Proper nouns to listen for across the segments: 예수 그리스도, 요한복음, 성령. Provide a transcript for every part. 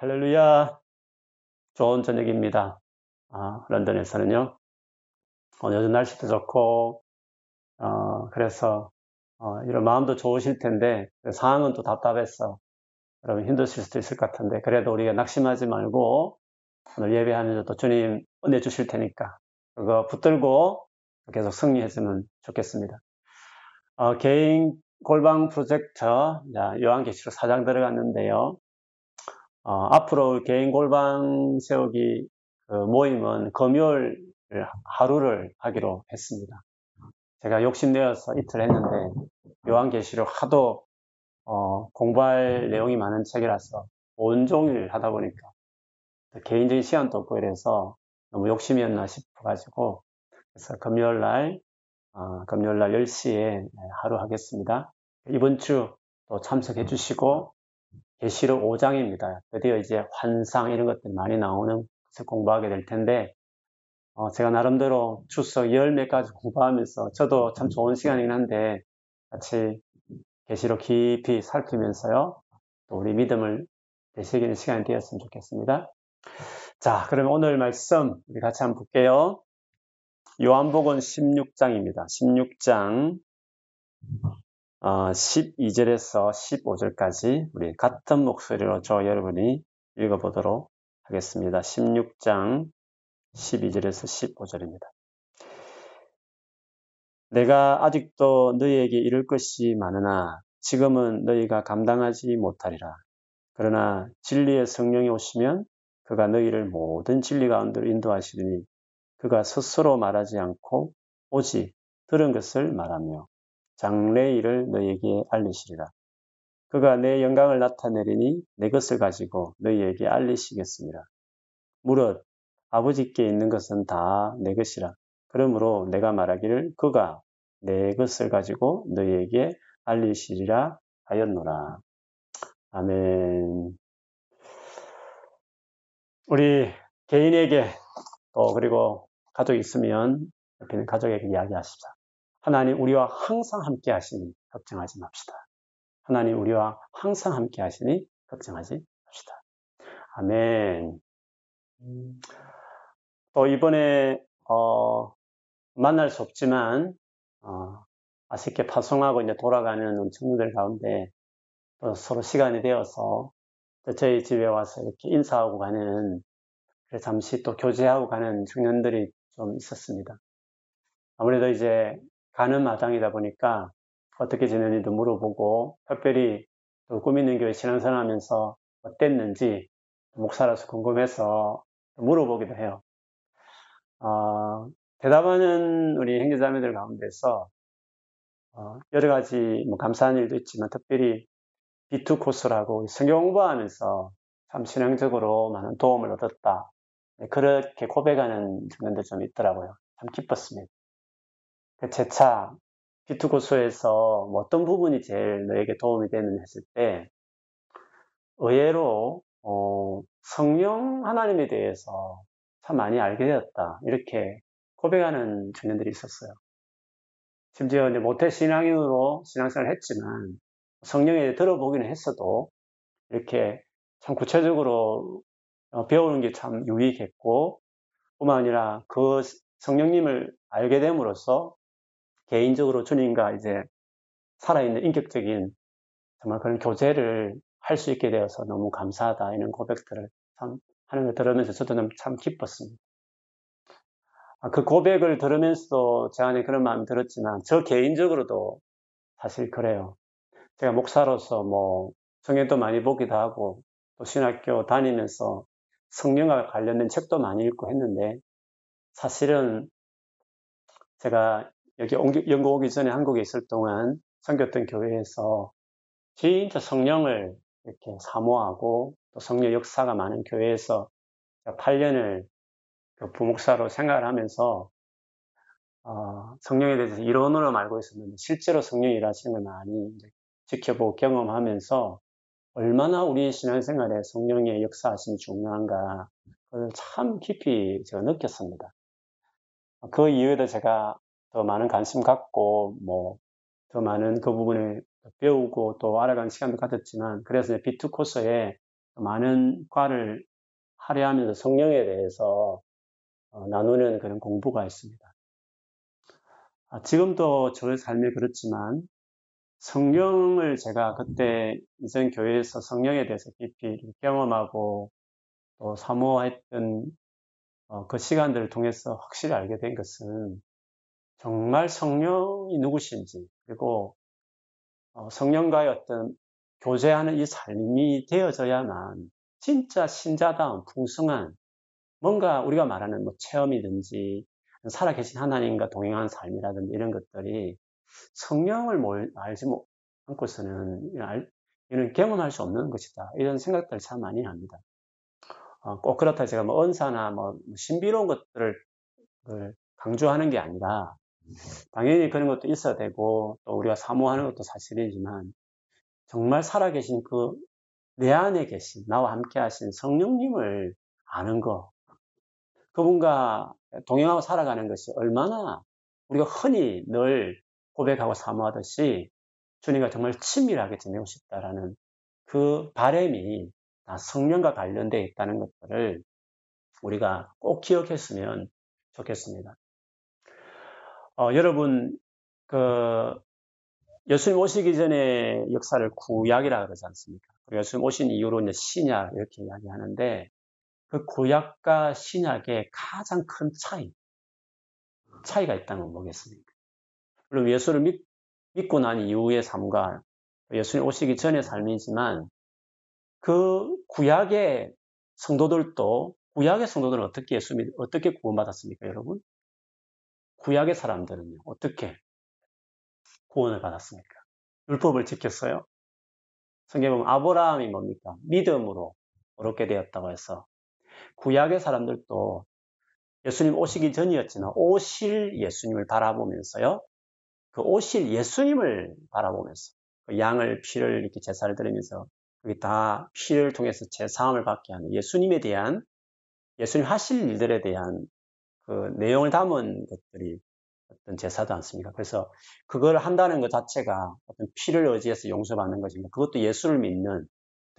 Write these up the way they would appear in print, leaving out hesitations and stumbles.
할렐루야. 좋은 저녁입니다. 런던에서는요. 요즘 날씨도 좋고 그래서 이런 마음도 좋으실 텐데 상황은 또 답답해서 여러분 힘드실 수도 있을 것 같은데, 그래도 우리가 낙심하지 말고 오늘 예배하면서 또 주님 은혜 주실 테니까 그거 붙들고 계속 승리했으면 좋겠습니다. 개인 골방 프로젝트 요한계시록 4장 들어갔는데요. 앞으로 개인 골방 세우기 모임은 금요일 하루를 하기로 했습니다. 제가 욕심내어서 이틀 했는데 요한계시록 하도 공부할 내용이 많은 책이라서 온종일 하다 보니까 개인적인 시간도 없고 이래서 너무 욕심이었나 싶어가지고, 그래서 금요일날 10시에 하루 하겠습니다. 이번 주 또 참석해 주시고, 계시록 5장입니다. 드디어 이제 환상 이런 것들이 많이 나오는 것을 공부하게 될 텐데, 제가 나름대로 추석 열매까지 공부하면서 저도 참 좋은 시간이긴 한데 같이 계시록 깊이 살피면서요 또 우리 믿음을 되새기는 시간이 되었으면 좋겠습니다. 자, 그러면 오늘 말씀 우리 같이 한번 볼게요. 요한복음 16장입니다. 16장 12절에서 15절까지 우리 같은 목소리로 저 여러분이 읽어보도록 하겠습니다. 16장 12절에서 15절입니다. 내가 아직도 너희에게 이를 것이 많으나 지금은 너희가 감당하지 못하리라. 그러나 진리의 성령이 오시면 그가 너희를 모든 진리 가운데로 인도하시리니 그가 스스로 말하지 않고 오직 들은 것을 말하며 장래일을 너희에게 알리시리라. 그가 내 영광을 나타내리니 내 것을 가지고 너희에게 알리시겠습니다. 무릇 아버지께 있는 것은 다 내 것이라. 그러므로 내가 말하기를 그가 내 것을 가지고 너희에게 알리시리라 하였노라. 아멘. 우리 개인에게 또 그리고 가족이 있으면 옆에는 가족에게 이야기하십시다. 하나님 우리와 항상 함께 하시니 걱정하지 맙시다. 하나님 우리와 항상 함께 하시니 걱정하지 맙시다. 아멘. 또 이번에 만날 수 없지만 아쉽게 파송하고 이제 돌아가는 우리 청년들 가운데 또 서로 시간이 되어서 또 저희 집에 와서 이렇게 인사하고 가는, 그래서 잠시 또 교제하고 가는 청년들이 좀 있었습니다. 아무래도 이제 가는 마당이다 보니까 어떻게 지내는지도 물어보고, 특별히 또 꾸미는 교회 신앙생활하면서 어땠는지 목사라서 궁금해서 물어보기도 해요. 대답하는 우리 형제자매들 가운데서 여러 가지 뭐 감사한 일도 있지만, 특별히 B2 코스라고 성경 공부하면서 참 신앙적으로 많은 도움을 얻었다, 그렇게 고백하는 장면들 좀 있더라고요. 참 기뻤습니다. 재차 B2 코스에서 뭐 어떤 부분이 제일 너에게 도움이 되는 했을 때, 의외로 성령 하나님에 대해서 참 많이 알게 되었다, 이렇게 고백하는 청년들이 있었어요. 심지어 이제 모태 신앙인으로 신앙생활을 했지만 성령에 대해 들어보기는 했어도 이렇게 참 구체적으로 배우는 게 참 유익했고, 뿐만 아니라 그 성령님을 알게 됨으로써 개인적으로 주님과 이제 살아있는 인격적인 정말 그런 교제를 할 수 있게 되어서 너무 감사하다, 이런 고백들을 참 하는 걸 들으면서 저도 참 기뻤습니다. 그 고백을 들으면서 제 안에 그런 마음이 들었지만 저 개인적으로도 사실 그래요. 제가 목사로서 뭐 성경도 많이 보기도 하고 또 신학교 다니면서 성령과 관련된 책도 많이 읽고 했는데, 사실은 제가 영국 오기 전에 한국에 있을 동안 섬겼던 교회에서 진짜 성령을 이렇게 사모하고 또 성령 역사가 많은 교회에서 8년을 부목사로 생활을 하면서 성령에 대해서 이론으로 알고 있었는데 실제로 성령이 일하시는 걸 많이 지켜보고 경험하면서 얼마나 우리 신앙생활에 성령의 역사하심이 중요한가, 그걸 참 깊이 제가 느꼈습니다. 그 이후에도 제가 더 많은 관심 갖고 뭐 더 많은 그 부분을 배우고 또 알아가는 시간도 가졌지만, 그래서 B2 코스에 많은 과를 할애하면서 성령에 대해서 나누는 그런 공부가 있습니다. 지금도 저의 삶이 그렇지만 성령을 제가 그때 이전 교회에서 성령에 대해서 깊이 경험하고 또 사모했던 그 시간들을 통해서 확실히 알게 된 것은 정말 성령이 누구신지 그리고 성령과의 어떤 교제하는 이 삶이 되어져야만 진짜 신자다운 풍성한 뭔가 우리가 말하는 뭐 체험이든지 살아계신 하나님과 동행하는 삶이라든지 이런 것들이 성령을 알지 않고서는 이런 경험할 수 없는 것이다. 이런 생각들을 참 많이 합니다. 꼭 그렇다 제가 뭐 은사나 뭐 신비로운 것들을 강조하는 게 아니라 당연히 그런 것도 있어야 되고 또 우리가 사모하는 것도 사실이지만 정말 살아계신 그 내 안에 계신 나와 함께 하신 성령님을 아는 것, 그분과 동행하고 살아가는 것이 얼마나 우리가 흔히 늘 고백하고 사모하듯이 주님과 정말 친밀하게 지내고 싶다라는 그 바람이 다 성령과 관련되어 있다는 것들을 우리가 꼭 기억했으면 좋겠습니다. 여러분, 예수님 오시기 전에 역사를 구약이라고 그러지 않습니까? 예수님 오신 이후로 이제 신약 이렇게 이야기하는데 그 구약과 신약의 가장 큰 차이가 있다면 뭐겠습니까? 물론 예수를 믿고 난 이후의 삶과 예수님 오시기 전의 삶이지만 그 구약의 성도들도 구약의 성도들은 어떻게 어떻게 구원받았습니까, 여러분? 구약의 사람들은요, 어떻게 구원을 받았습니까? 율법을 지켰어요? 성경에 보면 아브라함이 뭡니까? 믿음으로 거룩게 되었다고 해서 구약의 사람들도 예수님 오시기 전이었지만 오실 예수님을 바라보면서요. 그 오실 예수님을 바라보면서 그 양을 피를 이렇게 제사를 드리면서 그게 다 피를 통해서 제사함을 받게 하는 예수님에 대한 예수님 하실 일들에 대한 그 내용을 담은 것들이 어떤 제사도 않습니까? 그래서 그걸 한다는 것 자체가 어떤 피를 의지해서 용서받는 것입니다. 그것도 예수를 믿는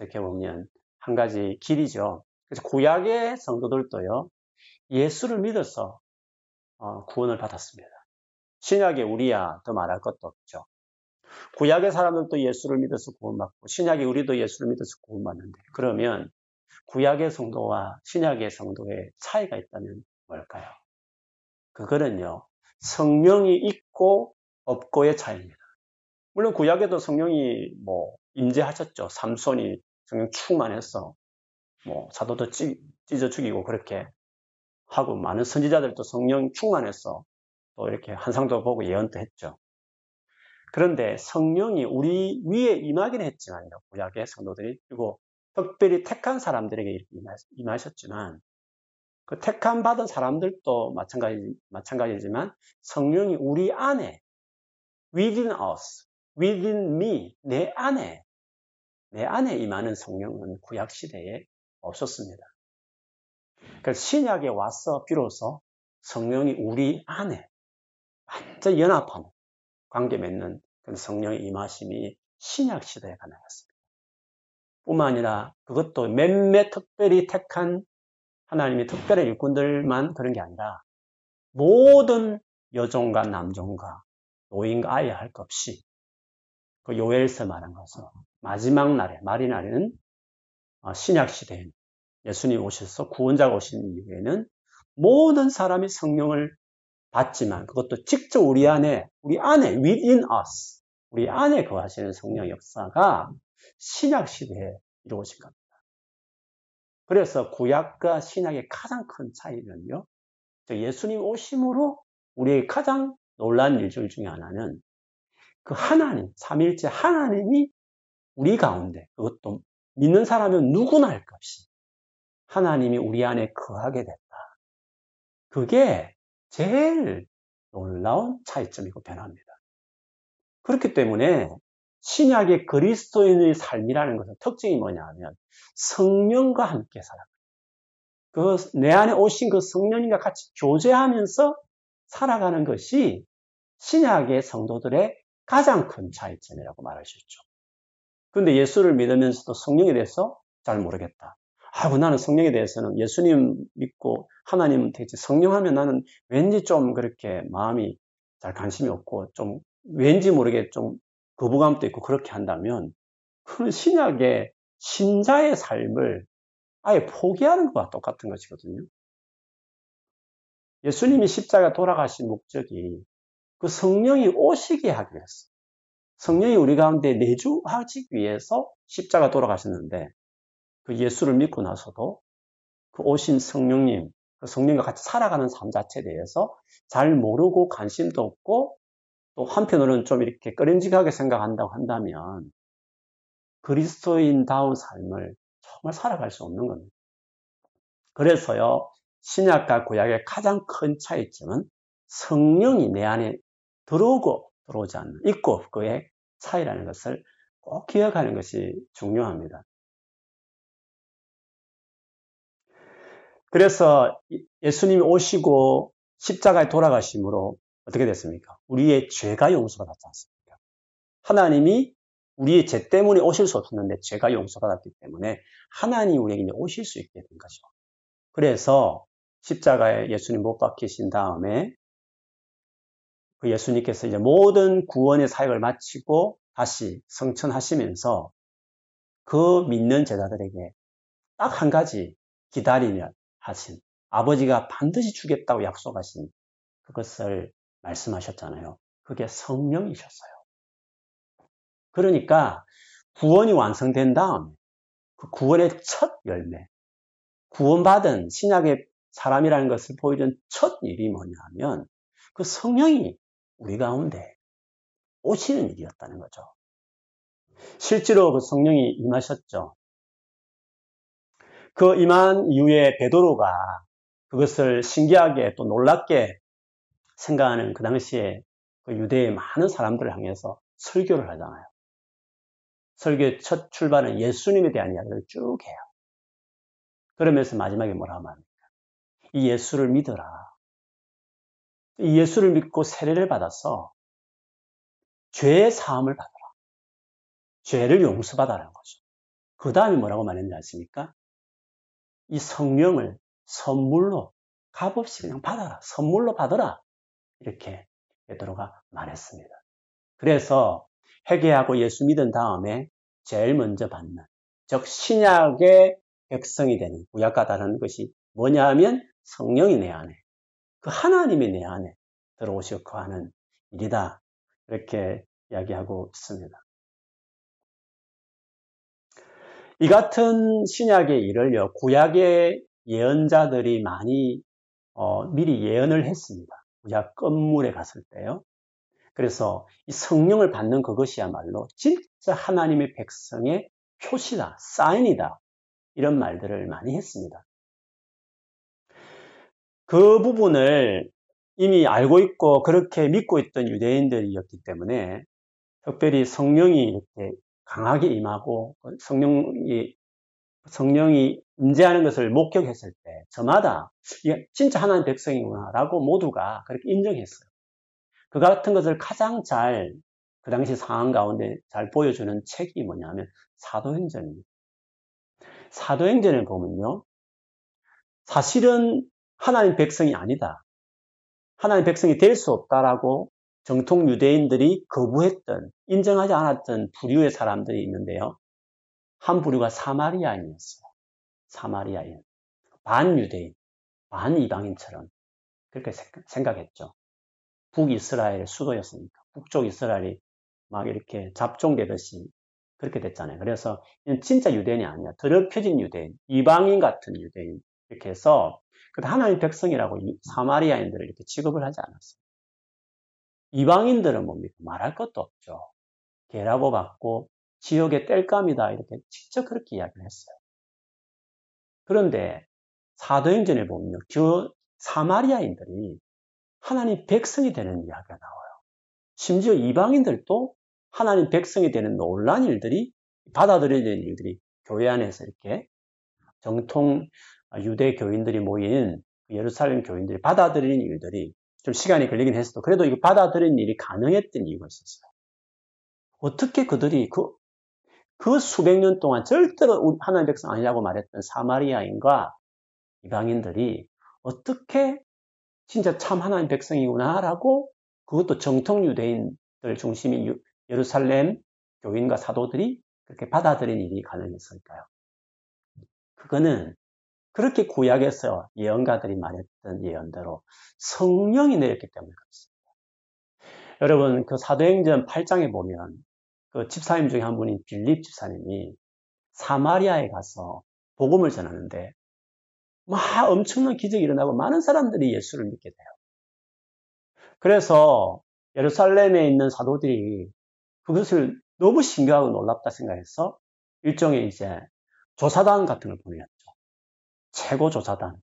어떻게 보면 한 가지 길이죠. 그래서 구약의 성도들도요, 예수를 믿어서 구원을 받았습니다. 신약의 우리야 더 말할 것도 없죠. 구약의 사람들도 예수를 믿어서 구원받고 신약의 우리도 예수를 믿어서 구원받는데 그러면 구약의 성도와 신약의 성도의 차이가 있다면 뭘까요? 그거는요, 성령이 있고 없고의 차이입니다. 물론 구약에도 성령이 임재하셨죠. 삼손이 성령 충만해서 사도도 찢어 죽이고 그렇게 하고 많은 선지자들도 성령 충만해서 또 이렇게 환상도 보고 예언도 했죠. 그런데 성령이 우리 위에 임하기는 했지만요, 구약의 성도들이 그리고 특별히 택한 사람들에게 이렇게 임하셨지만 그 택함 받은 사람들도 마찬가지지만 성령이 우리 안에 within us, within me, 내 안에 임하는 성령은 구약 시대에 없었습니다. 그래서 신약에 와서 비로소 성령이 우리 안에 완전 연합하는 관계 맺는 그런 성령의 임하심이 신약 시대에 가능했습니다. 뿐만 아니라 그것도 몇몇 특별히 택한 하나님의 특별한 일꾼들만 그런 게 아니라 모든 여종과 남종과 노인과 아예 할 것 없이 그 요엘서 말한 것은 마지막 날에 말이 날에는 신약 시대에는 예수님 오셔서 구원자가 오신 이후에는 모든 사람이 성령을 받지만 그것도 직접 우리 안에 within us 우리 안에 거하시는 성령 역사가 신약 시대에 이루어진 겁니다. 그래서 구약과 신약의 가장 큰 차이는요, 예수님 오심으로 우리의 가장 놀라운 일 중에 하나는 그 하나님, 삼위일체 하나님이 우리 가운데, 그것도 믿는 사람은 누구나 할 것 없이 하나님이 우리 안에 거하게 됐다. 그게 제일 놀라운 차이점이고 변화입니다. 그렇기 때문에 신약의 그리스도인의 삶이라는 것은 특징이 뭐냐 하면 성령과 함께 살아가는 내 안에 오신 그 성령님과 같이 교제하면서 살아가는 것이 신약의 성도들의 가장 큰 차이점이라고 말할 수 있죠. 그런데 예수를 믿으면서도 성령에 대해서 잘 모르겠다. 아이고, 나는 성령에 대해서는 예수님 믿고 하나님 되지, 성령하면 나는 왠지 좀 그렇게 마음이 잘 관심이 없고 좀 왠지 모르게 좀 거부감도 있고 그렇게 한다면 그런 신약의 신자의 삶을 아예 포기하는 것과 똑같은 것이거든요. 예수님이 십자가 돌아가신 목적이 그 성령이 오시게 하기 위해서, 성령이 우리 가운데 내주하기 위해서 십자가 돌아가셨는데, 그 예수를 믿고 나서도 그 오신 성령님, 그 성령과 같이 살아가는 삶 자체에 대해서 잘 모르고 관심도 없고 또 한편으로는 좀 이렇게 꺼림직하게 생각한다고 한다면 그리스도인다운 삶을 정말 살아갈 수 없는 겁니다. 그래서요, 신약과 구약의 가장 큰 차이점은 성령이 내 안에 들어오고 들어오지 않는, 있고 없고의 차이라는 것을 꼭 기억하는 것이 중요합니다. 그래서 예수님이 오시고 십자가에 돌아가심으로 어떻게 됐습니까? 우리의 죄가 용서받았지 않습니까? 하나님이 우리의 죄 때문에 오실 수 없었는데 죄가 용서받았기 때문에 하나님이 우리에게 오실 수 있게 된 거죠. 그래서 십자가에 예수님 못 박히신 다음에 그 예수님께서 이제 모든 구원의 사역을 마치고 다시 성천하시면서 그 믿는 제자들에게 딱 한 가지 기다리며 하신, 아버지가 반드시 주겠다고 약속하신 그것을 말씀하셨잖아요. 그게 성령이셨어요. 그러니까 구원이 완성된 다음 그 구원의 첫 열매, 구원받은 신약의 사람이라는 것을 보여준 첫 일이 뭐냐면 그 성령이 우리 가운데 오시는 일이었다는 거죠. 실제로 그 성령이 임하셨죠. 그 임한 이후에 베드로가 그것을 신기하게 또 놀랍게 생각하는 그 당시에 그 유대의 많은 사람들을 향해서 설교를 하잖아요. 설교의 첫 출발은 예수님에 대한 이야기를 쭉 해요. 그러면서 마지막에 뭐라 하면 합니까? 이 예수를 믿어라. 이 예수를 믿고 세례를 받아서 죄의 사함을 받아라. 죄를 용서받아라는 거죠. 그 다음에 뭐라고 말했는지 아십니까? 이 성령을 선물로, 값없이 그냥 받아라. 선물로 받아라. 이렇게 베드로가 말했습니다. 그래서 회개하고 예수 믿은 다음에 제일 먼저 받는, 즉 신약의 백성이 되는, 구약과 다른 것이 뭐냐 하면 성령이 내 안에, 그 하나님이 내 안에 들어오시고 하는 일이다. 이렇게 이야기하고 있습니다. 이 같은 신약의 일을요, 구약의 예언자들이 많이 미리 예언을 했습니다. 구약 끝물에 갔을 때요. 그래서 이 성령을 받는 그것이야말로 진짜 하나님의 백성의 표시다, 사인이다, 이런 말들을 많이 했습니다. 그 부분을 이미 알고 있고 그렇게 믿고 있던 유대인들이었기 때문에 특별히 성령이 이렇게 강하게 임하고 성령이 임재하는 것을 목격했을 때 저마다 진짜 하나님 백성이구나라고 모두가 그렇게 인정했어요. 그 같은 것을 가장 잘 그 당시 상황 가운데 잘 보여주는 책이 뭐냐면 사도행전입니다. 사도행전을 보면요, 사실은 하나님 백성이 아니다, 하나님 백성이 될 수 없다라고 정통 유대인들이 거부했던, 인정하지 않았던 부류의 사람들이 있는데요. 한 부류가 사마리아인이었어요. 사마리아인. 반유대인, 반이방인처럼 그렇게 생각했죠. 북이스라엘의 수도였으니까. 북쪽 이스라엘이 막 이렇게 잡종되듯이 그렇게 됐잖아요. 그래서 진짜 유대인이 아니야. 더럽혀진 유대인, 이방인 같은 유대인. 이렇게 해서 하나님 백성이라고 사마리아인들을 이렇게 취급을 하지 않았어요. 이방인들은 뭡니까? 말할 것도 없죠. 개라고 받고 지옥의 땔감이다, 이렇게 직접 그렇게 이야기를 했어요. 그런데 사도행전에 보면 그 사마리아인들이 하나님 백성이 되는 이야기가 나와요. 심지어 이방인들도 하나님 백성이 되는 놀란 일들이, 받아들여지는 일들이 교회 안에서 이렇게 정통 유대 교인들이 모인 예루살렘 교인들이 받아들이는 일들이 좀 시간이 걸리긴 했어도 그래도 이거 받아들이는 일이 가능했던 이유가 있었어요. 어떻게 그들이 그 그 수백 년 동안 절대로 하나님의 백성 아니라고 말했던 사마리아인과 이방인들이 어떻게 진짜 참 하나님의 백성이구나라고, 그것도 정통 유대인들 중심인 예루살렘 교인과 사도들이 그렇게 받아들인 일이 가능했을까요? 그거는 그렇게 구약에서 예언가들이 말했던 예언대로 성령이 내렸기 때문에 그렇습니다. 여러분, 그 사도행전 8장에 보면 그 집사님 중에 한 분인 빌립 집사님이 사마리아에 가서 복음을 전하는데 막 엄청난 기적이 일어나고 많은 사람들이 예수를 믿게 돼요. 그래서 예루살렘에 있는 사도들이 그것을 너무 신기하고 놀랍다 생각해서 일종의 이제 조사단 같은 걸 보냈죠. 최고 조사단,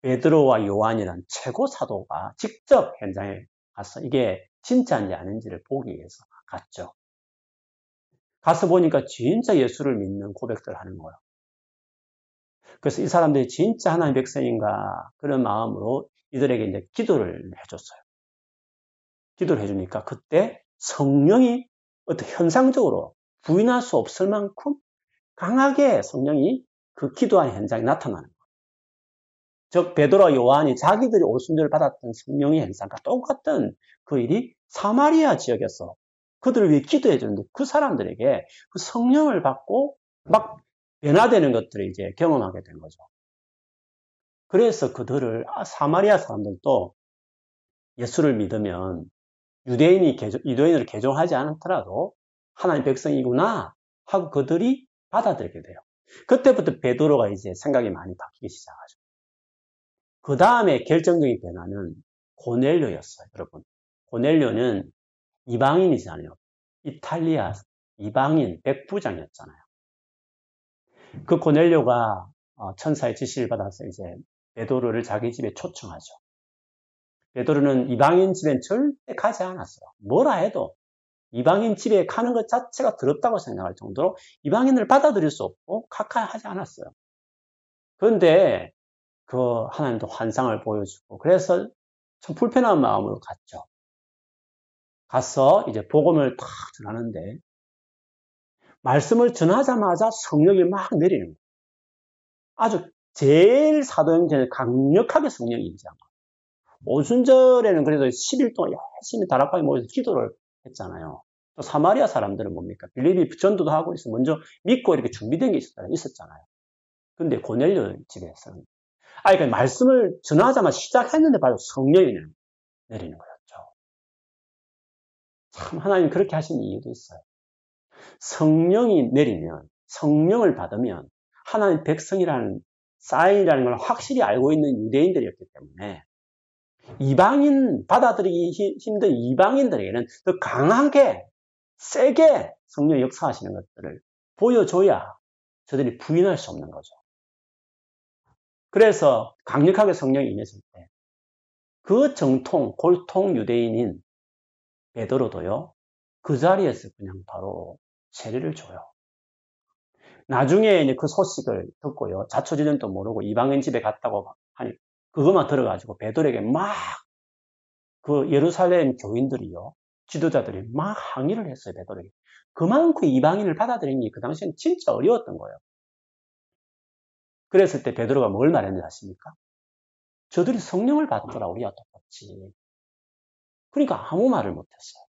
베드로와 요한이라는 최고 사도가 직접 현장에 가서 이게 진짜인지 아닌지를 보기 위해서 갔죠. 가서 보니까 진짜 예수를 믿는 고백들을 하는 거예요. 그래서 이 사람들이 진짜 하나님의 백성인가 그런 마음으로 이들에게 이제 기도를 해줬어요. 기도를 해주니까 그때 성령이 어떤 현상적으로 부인할 수 없을 만큼 강하게 성령이 그 기도하는 현장에 나타나는 거예요. 즉 베드로와 요한이 자기들이 오순절을 받았던 성령의 현상과 똑같은 그 일이 사마리아 지역에서 그들을 위해 기도해 주는데 그 사람들에게 그 성령을 받고 막 변화되는 것들을 이제 경험하게 된 거죠. 그래서 그들을 사마리아 사람들도 예수를 믿으면 유대인을 개종하지 않더라도 하나님의 백성이구나 하고 그들이 받아들이게 돼요. 그때부터 베드로가 이제 생각이 많이 바뀌기 시작하죠. 그 다음에 결정적인 변화는 고넬료였어요, 여러분. 고넬료는 이방인이잖아요. 이탈리아 이방인 백부장이었잖아요. 그 고넬료가 천사의 지시를 받아서 이제 베드로를 자기 집에 초청하죠. 베드로는 이방인 집엔 절대 가지 않았어요. 뭐라 해도 이방인 집에 가는 것 자체가 더럽다고 생각할 정도로 이방인을 받아들일 수 없고 카카하지 않았어요. 그런데 그 하나님도 환상을 보여주고 그래서 참 불편한 마음으로 갔죠. 가서 이제 복음을 딱 전하는데 말씀을 전하자마자 성령이 막 내리는 거예요. 아주 제일 사도행전에 강력하게 성령이 임재한 거예요. 오순절에는 그래도 10일 동안 열심히 다락방에 모여서 기도를 했잖아요. 또 사마리아 사람들은 뭡니까? 빌립이 전도도 하고 있어 먼저 믿고 이렇게 준비된 게 있었잖아요. 근데 고넬료 집에서는 그러니까 말씀을 전하자마자 시작했는데 바로 성령이 내리는 거였죠. 참 하나님 그렇게 하신 이유도 있어요. 성령이 내리면, 성령을 받으면 하나님 백성이라는 사인이라는 걸 확실히 알고 있는 유대인들이었기 때문에 이방인 받아들이기 힘든 이방인들에게는 더 강하게, 세게 성령 역사하시는 것들을 보여줘야 저들이 부인할 수 없는 거죠. 그래서 강력하게 성령이 임했을 때 그 정통, 골통 유대인인 베드로도요, 그 자리에서 그냥 바로 세례를 줘요. 나중에 이제 그 소식을 듣고요, 자초지종도 모르고 이방인 집에 갔다고 하니 그것만 들어가지고 베드로에게 막 그 예루살렘 교인들이요, 지도자들이 막 항의를 했어요, 베드로에게. 그만큼 이방인을 받아들인 게 그 당시엔 진짜 어려웠던 거예요. 그랬을 때 베드로가 뭘 말했는지 아십니까? 저들이 성령을 받더라, 우리가 똑같이. 그러니까 아무 말을 못했어요.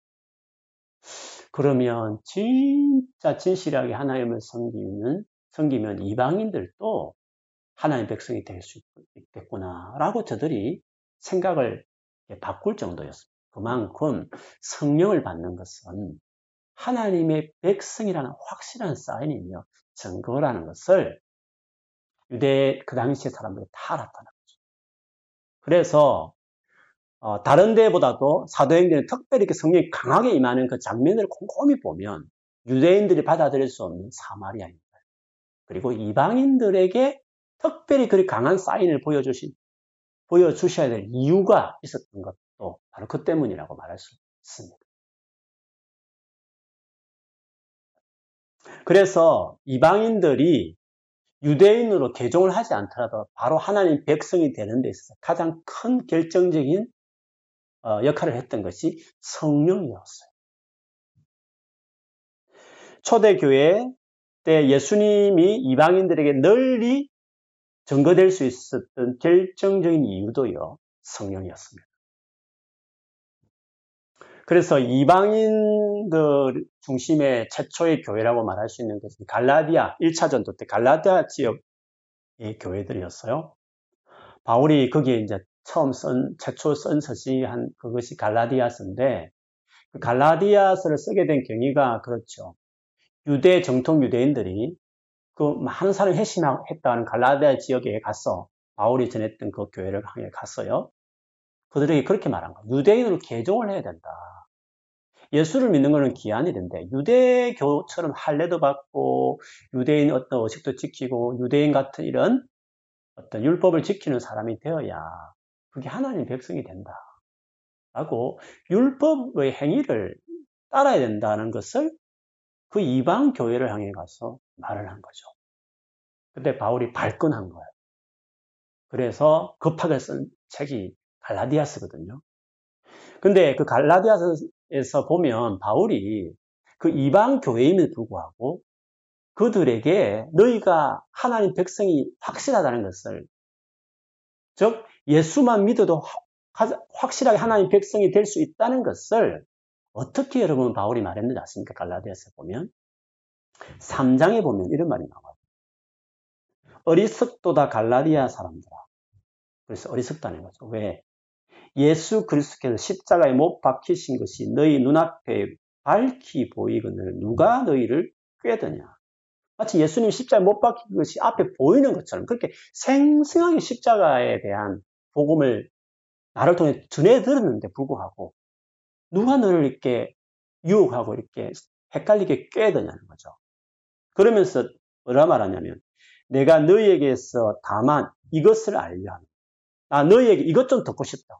그러면 진짜 진실하게 하나님을 섬기면 이방인들도 하나님의 백성이 될 수 있겠구나라고 저들이 생각을 바꿀 정도였습니다. 그만큼 성령을 받는 것은 하나님의 백성이라는 확실한 사인이며 증거라는 것을 유대 그 당시의 사람들이 다 알았다는 거죠. 그래서 다른 데보다도 사도행전에 특별히 이렇게 성령이 강하게 임하는 그 장면을 곰곰이 보면 유대인들이 받아들일 수 없는 사마리아인들 그리고 이방인들에게 특별히 그리 강한 사인을 보여주셔야 될 이유가 있었던 것도 바로 그 때문이라고 말할 수 있습니다. 그래서 이방인들이 유대인으로 개종을 하지 않더라도 바로 하나님 백성이 되는 데 있어서 가장 큰 결정적인 역할을 했던 것이 성령이었어요. 초대교회 때 예수님이 이방인들에게 널리 전거될 수 있었던 결정적인 이유도요, 성령이었습니다. 그래서 이방인들 중심의 최초의 교회라고 말할 수 있는 것은 갈라디아, 1차 전도 때 갈라디아 지역의 교회들이었어요. 바울이 거기에 이제 최초 쓴 서신이 그것이 갈라디아서인데, 그 갈라디아서를 쓰게 된 경위가 그렇죠. 유대, 정통 유대인들이 그 많은 사람을 해신했다는 갈라디아 지역에 가서 바울이 전했던 그 교회를 향해 갔어요. 그들에게 그렇게 말한 거예요. 유대인으로 개종을 해야 된다. 예수를 믿는 것은 귀한 일인데 유대교처럼 할례도 받고 유대인 어떤 의식도 지키고 유대인 같은 이런 어떤 율법을 지키는 사람이 되어야 그게 하나님의 백성이 된다. 라고 율법의 행위를 따라야 된다는 것을 그 이방 교회를 향해 가서 말을 한 거죠. 근데 바울이 발끈한 거예요. 그래서 급하게 쓴 책이 갈라디아서거든요. 근데 그 갈라디아서에서 보면 바울이 그 이방 교회임에도 불구하고 그들에게 너희가 하나님 백성이 확실하다는 것을, 즉 예수만 믿어도 확실하게 하나님 백성이 될 수 있다는 것을 어떻게 여러분 바울이 말했는지 아십니까? 갈라디아서에 보면 3장에 보면 이런 말이 나와요. 어리석도다 갈라디아 사람들아. 그래서 어리석다는 거죠. 왜? 예수 그리스도께서 십자가에 못 박히신 것이 너희 눈앞에 밝히 보이거늘 누가 너희를 꾀더냐. 마치 예수님 십자가에 못 박힌 것이 앞에 보이는 것처럼 그렇게 생생하게 십자가에 대한 복음을 나를 통해 전해들었는데 불구하고 누가 너를 이렇게 유혹하고 이렇게 헷갈리게 꾀더냐는 거죠. 그러면서 뭐라 말하냐면 내가 너희에게서 다만 이것을 알려 하는, 아, 너희에게 이것 좀 듣고 싶다,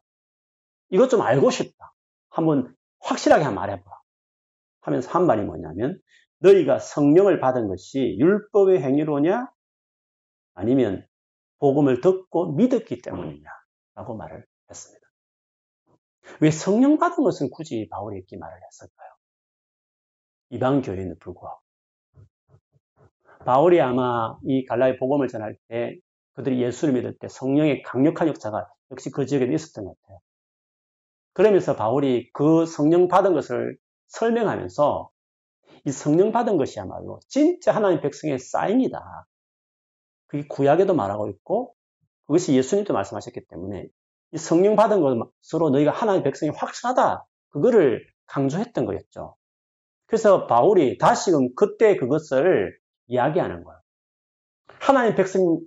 이것 좀 알고 싶다, 한번 확실하게 한번 말해보라 하면서 한 말이 뭐냐면 너희가 성령을 받은 것이 율법의 행위로냐 아니면 복음을 듣고 믿었기 때문이냐 라고 말을 했습니다. 왜 성령 받은 것은 굳이 바울이 이렇게 말을 했을까요? 이방 교회에는 불구하고 바울이 아마 이 갈라의 복음을 전할 때 그들이 예수를 믿을 때 성령의 강력한 역사가 역시 그 지역에도 있었던 것 같아요. 그러면서 바울이 그 성령 받은 것을 설명하면서 이 성령 받은 것이야말로 진짜 하나님 백성의 사인이다. 그게 구약에도 말하고 있고 그것이 예수님도 말씀하셨기 때문에 이 성령 받은 것으로 너희가 하나님 백성이 확실하다. 그거를 강조했던 거였죠. 그래서 바울이 다시금 그때 그것을 이야기하는 거예요. 하나님 백성의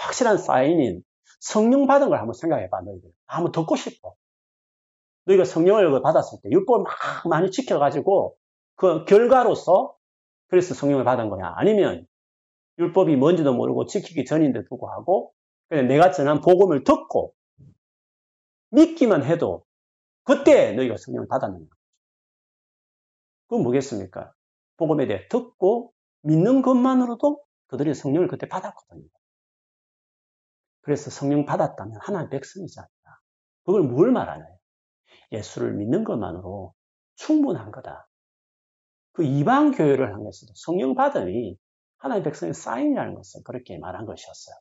확실한 사인인 성령 받은 걸 한번 생각해봐, 너희들. 한번 듣고 싶어. 너희가 성령을 받았을 때 율법을 막 많이 지켜가지고 그 결과로서 그래서 성령을 받은 거냐 아니면 율법이 뭔지도 모르고 지키기 전인데 불구하고 그냥 내가 전한 복음을 듣고 믿기만 해도 그때 너희가 성령을 받았느냐. 그건 뭐겠습니까? 복음에 대해 듣고 믿는 것만으로도 그들이 성령을 그때 받았거든요. 그래서 성령 받았다면 하나님 백성이지 않나. 그걸 뭘 말하나요? 예수를 믿는 것만으로 충분한 거다. 그 이방 교회를 향해서도 성령 받음이 하나님 백성의 사인이라는 것을 그렇게 말한 것이었어요.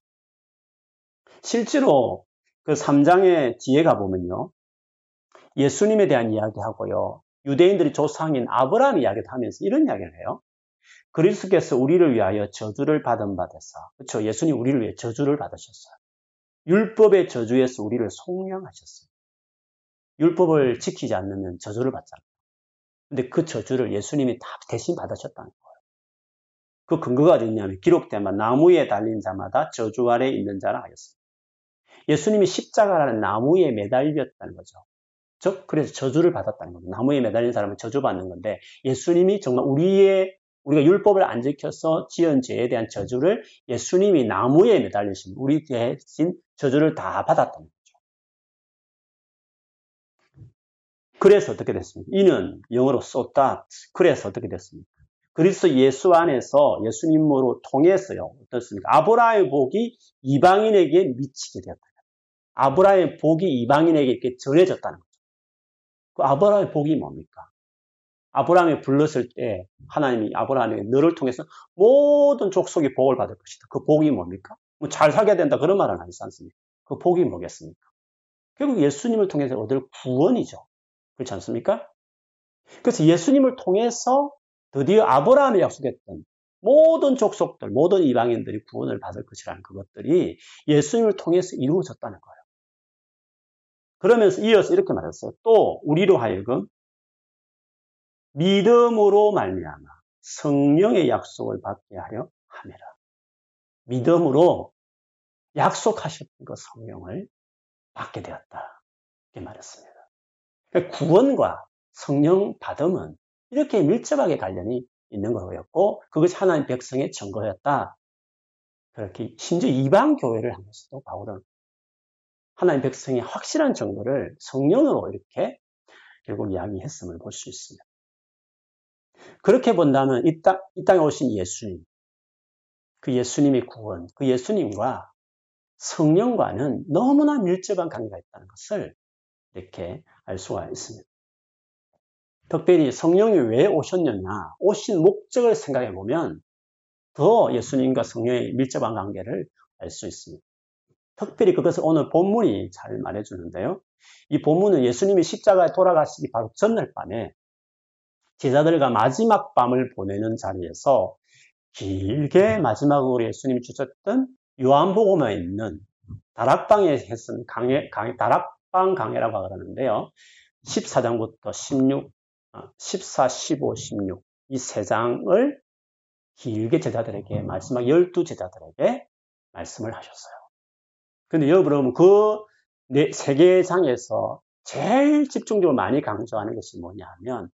실제로 그 3장의 뒤에 가보면요. 예수님에 대한 이야기하고요. 유대인들이 조상인 아브라함 이야기도 하면서 이런 이야기를 해요. 그리스도께서 우리를 위하여 저주를 받은 바 되사. 그렇죠. 예수님 우리를 위해 저주를 받으셨어요. 율법의 저주에서 우리를 속량하셨어요. 율법을 지키지 않으면 저주를 받잖아요. 근데 그 저주를 예수님이 다 대신 받으셨다는 거예요. 그 근거가 어디냐면 기록된 바 나무에 달린 자마다 저주 아래 있는 자라 하였습니다. 예수님이 십자가라는 나무에 매달렸다는 거죠. 즉 그래서 저주를 받았다는 겁니다. 나무에 매달린 사람은 저주받는 건데 예수님이 정말 우리가 율법을 안 지켜서 지은 죄에 대한 저주를 예수님이 나무에 매달리신 우리 대신 저주를 다 받았다는 거예요. 그래서 어떻게 됐습니까? 이는 영어로 쏟다. 그래서 어떻게 됐습니까? 그리스도 예수 안에서 예수님으로 통해서요. 어떻습니까? 아브라함의 복이 이방인에게 미치게 되었다. 아브라함의 복이 이방인에게 이렇게 전해졌다는 거죠. 그 아브라함의 복이 뭡니까? 아브라함이 불렀을 때 하나님이 아브라함에게 너를 통해서 모든 족속이 복을 받을 것이다. 그 복이 뭡니까? 뭐 잘 살게 된다 그런 말은 하지 않습니까? 그 복이 뭐겠습니까? 결국 예수님을 통해서 얻을 구원이죠. 그렇지 않습니까? 그래서 예수님을 통해서 드디어 아브라함이 약속했던 모든 족속들, 모든 이방인들이 구원을 받을 것이라는 그것들이 예수님을 통해서 이루어졌다는 거예요. 그러면서 이어서 이렇게 말했어요. 또 우리로 하여금 믿음으로 말미암아 성령의 약속을 받게 하려 함이라. 믿음으로 약속하신 그 성령을 받게 되었다. 이렇게 말했습니다. 그러니까 구원과 성령 받음은 이렇게 밀접하게 관련이 있는 거였고 그것이 하나님 백성의 증거였다. 그렇게 심지어 이방 교회를 하면서도 바울은 하나님 백성의 확실한 증거를 성령으로 이렇게 결국 이야기했음을 볼 수 있습니다. 그렇게 본다면 이 땅에 오신 예수님, 그 예수님의 구원, 그 예수님과 성령과는 너무나 밀접한 관계가 있다는 것을 이렇게 알 수가 있습니다. 특별히 성령이 왜 오셨느냐, 오신 목적을 생각해 보면 더 예수님과 성령의 밀접한 관계를 알 수 있습니다. 특별히 그것을 오늘 본문이 잘 말해주는데요. 이 본문은 예수님이 십자가에 돌아가시기 바로 전날 밤에 제자들과 마지막 밤을 보내는 자리에서 길게 마지막으로 예수님이 주셨던 요한복음에 있는 다락방에 했던 강해, 다락방 강해라고 하는데요. 14장부터 14, 15, 16 이 세 장을 길게 제자들에게 마지막 12 제자들에게 말씀을 하셨어요. 그런데 여러분 그 세 개의 장에서 제일 집중적으로 많이 강조하는 것이 뭐냐 하면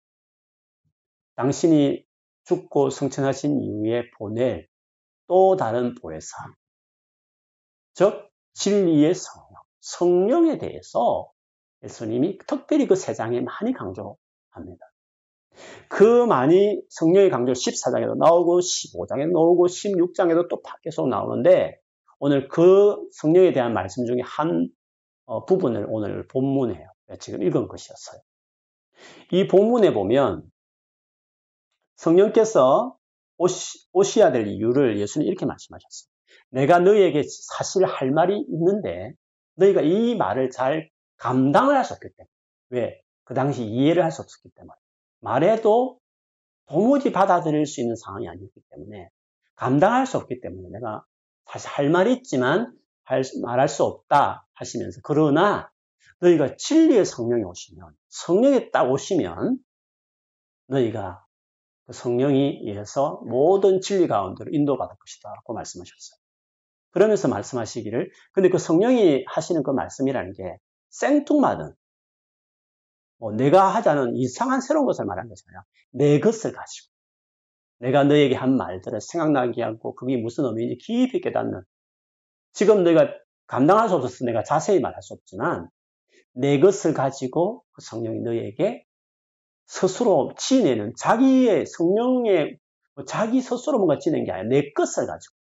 당신이 죽고 승천하신 이후에 보낼 또 다른 보혜사, 즉 진리의 성령, 성령에 대해서 예수님이 특별히 그 세 장에 많이 강조합니다. 그 많이 성령의 강조 14장에도 나오고 15장에도 나오고 16장에도 또 계속 나오는데 오늘 그 성령에 대한 말씀 중에 한 부분을 오늘 본문에 지금 읽은 것이었어요. 이 본문에 보면 성령께서 오셔야 될 이유를 예수님이 이렇게 말씀하셨어요. 내가 너희에게 사실 할 말이 있는데 너희가 이 말을 잘 감당을 할 수 없기 때문에. 왜? 그 당시 이해를 할 수 없었기 때문에. 말해도 도무지 받아들일 수 있는 상황이 아니었기 때문에 감당할 수 없기 때문에 내가 사실 할 말이 있지만 말할 수 없다 하시면서 그러나 너희가 진리의 성령이 오시면 성령이 딱 오시면 너희가 그 성령이 의해서 모든 진리 가운데로 인도받을 것이다 라고 말씀하셨어요. 그러면서 말씀하시기를 근데 그 성령이 하시는 그 말씀이라는 게 생뚱맞은 내가 하자는 이상한 새로운 것을 말하는 것이 아니라 내 것을 가지고 내가 너에게 한 말들을 생각나게 하고 그게 무슨 의미인지 깊이 깨닫는 지금 내가 감당할 수 없어서 내가 자세히 말할 수 없지만 내 것을 가지고 그 성령이 너에게 스스로 지내는 자기의 성령의 자기 스스로 뭔가 지내는 게 아니라 내 것을 가지고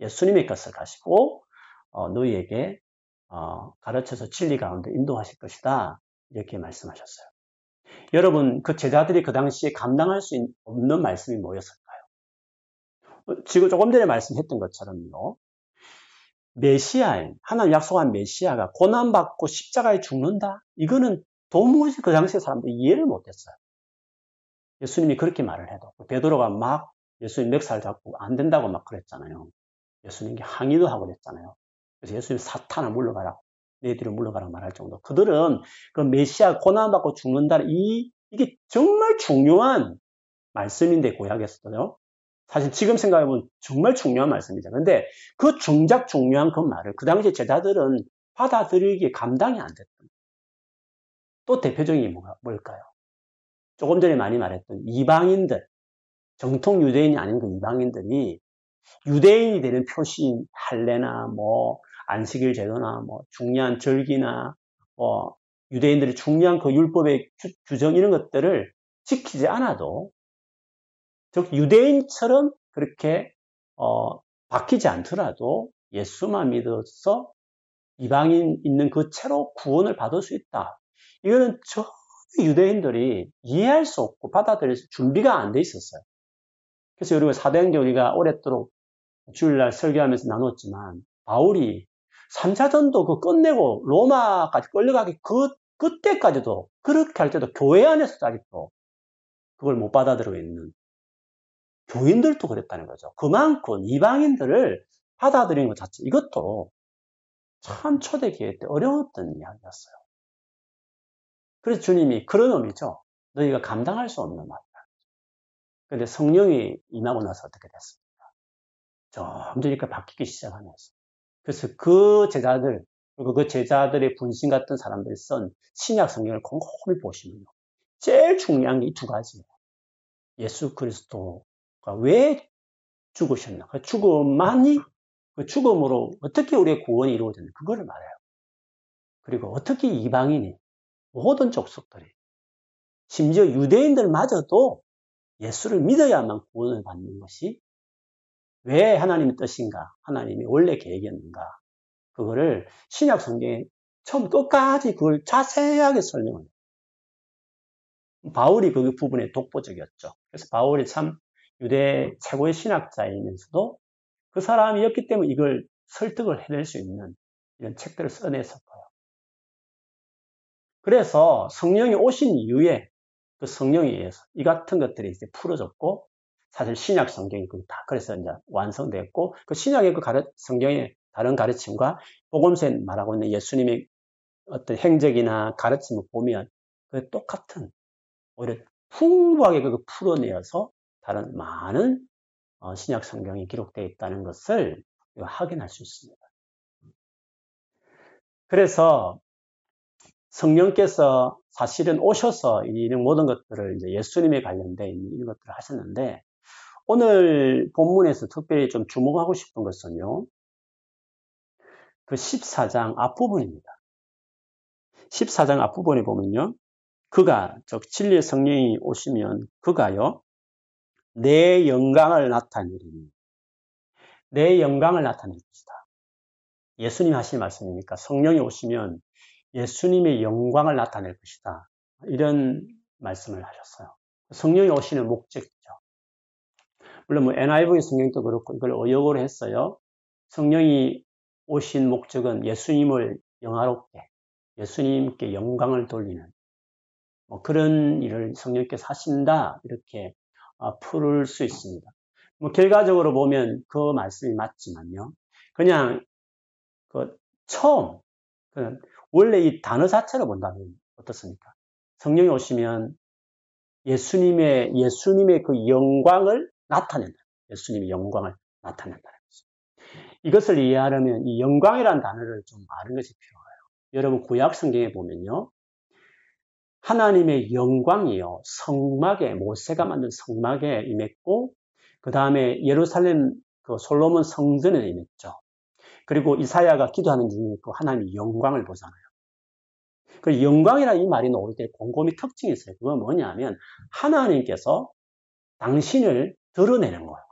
예수님의 것을 가지고 너희에게 가르쳐서 진리 가운데 인도하실 것이다 이렇게 말씀하셨어요. 여러분 그 제자들이 그 당시에 감당할 수 없는 말씀이 뭐였을까요? 지금 조금 전에 말씀했던 것처럼요. 메시아인 하나님 약속한 메시아가 고난받고 십자가에 죽는다? 이거는 도무지 그 당시의 사람들이 이해를 못했어요. 예수님이 그렇게 말을 해도 베드로가 막 예수님 멱살 잡고 안 된다고 막 그랬잖아요. 예수님께 항의도 하고 그랬잖아요. 그래서 예수님 사탄아 물러가라고 내 뒤로 물러가라고 말할 정도 그들은 그 메시아 고난받고 죽는다는 이게 정말 중요한 말씀인데 고약했어요. 사실 지금 생각해보면 정말 중요한 말씀이죠. 그런데 그 정작 중요한 그 말을 그 당시 제자들은 받아들이기에 감당이 안 됐던 또 대표적인 게 뭘까요? 조금 전에 많이 말했던 이방인들, 정통 유대인이 아닌 그 이방인들이 유대인이 되는 표시인 할례나 뭐 안식일 제도나 뭐 중요한 절기나 뭐 유대인들이 중요한 그 율법의 규정 이런 것들을 지키지 않아도 즉 유대인처럼 그렇게 바뀌지 않더라도 예수만 믿어서 이방인 있는 그 채로 구원을 받을 수 있다. 이거는 전혀 유대인들이 이해할 수 없고 받아들일 준비가 안 돼 있었어요. 그래서 여러분 사도행전 우리가 오랫도록 주일날 설교하면서 나눴지만 바울이 3차전도 끝내고 로마까지 끌려가기 그때까지도 그렇게 할 때도 교회 안에서도 아직도 그걸 못 받아들이고 있는 교인들도 그랬다는 거죠. 그만큼 이방인들을 받아들인 것 자체 이것도 참 초대기회 때 어려웠던 이야기였어요. 그래서 주님이 그런 의미죠. 너희가 감당할 수 없는 말이다. 그런데 성령이 임하고 나서 어떻게 됐습니까? 점점 이렇게 바뀌기 시작하면서 그래서 그 제자들 그리고 그 제자들의 분신 같은 사람들이 쓴 신약 성경을 곰곰이 보시면요. 제일 중요한 게 이 두 가지예요. 예수 그리스도가 왜 죽으셨나? 그 죽음만이 그 죽음으로 어떻게 우리의 구원이 이루어졌는가? 그거를 말해요. 그리고 어떻게 이방인이 모든 족속들이 심지어 유대인들마저도 예수를 믿어야만 구원을 받는 것이 왜 하나님의 뜻인가? 하나님이 원래 계획이었는가? 그거를 신약 성경에 처음 끝까지 그걸 자세하게 설명을 해요. 바울이 그 부분에 독보적이었죠. 그래서 바울이 참 유대 최고의 신학자이면서도 그 사람이었기 때문에 이걸 설득을 해낼 수 있는 이런 책들을 써냈었고요. 그래서 성령이 오신 이후에 그 성령에 의해서 이 같은 것들이 이제 풀어졌고 사실 신약 성경이 다 그래서 이제 완성됐고 그 신약의 성경의 다른 가르침과 복음서에 말하고 있는 예수님의 어떤 행적이나 가르침을 보면 그 똑같은 오히려 풍부하게 그걸 풀어내어서 다른 많은 신약 성경이 기록되어 있다는 것을 확인할 수 있습니다. 그래서 성령께서 사실은 오셔서 이런 모든 것들을 이제 예수님에 관련되어 있는 이런 것들을 하셨는데 오늘 본문에서 특별히 좀 주목하고 싶은 것은요. 그 14장 앞부분입니다. 14장 앞부분에 보면요. 그가, 즉 진리의 성령이 오시면 그가요. 내 영광을 나타내리니. 내 영광을 나타낼 것이다. 예수님 하신 말씀이니까 성령이 오시면 예수님의 영광을 나타낼 것이다. 이런 말씀을 하셨어요. 성령이 오시는 목적이죠. 물론 NIV 성경도 그렇고 이걸 의역으로 했어요. 성령이 오신 목적은 예수님을 영화롭게, 예수님께 영광을 돌리는 그런 일을 성령께서 하신다. 이렇게 풀을 수 있습니다. 결과적으로 보면 그 말씀이 맞지만요. 그냥 처음, 원래 이 단어 자체를 본다면 어떻습니까? 성령이 오시면 예수님의 그 영광을 나타낸다. 예수님의 영광을 나타낸다는 것입니다. 이것을 이해하려면 이 영광이라는 단어를 좀 아는 것이 필요해요. 여러분 구약 성경에 보면요. 하나님의 영광이요. 성막에 모세가 만든 성막에 임했고 그 다음에 예루살렘 그 솔로몬 성전에 임했죠. 그리고 이사야가 기도하는 중에 있고 하나님의 영광을 보잖아요. 그 영광이라는 이 말이 나올 때 곰곰이 특징이 있어요. 그건 뭐냐면 하나님께서 당신을 드러내는 거예요.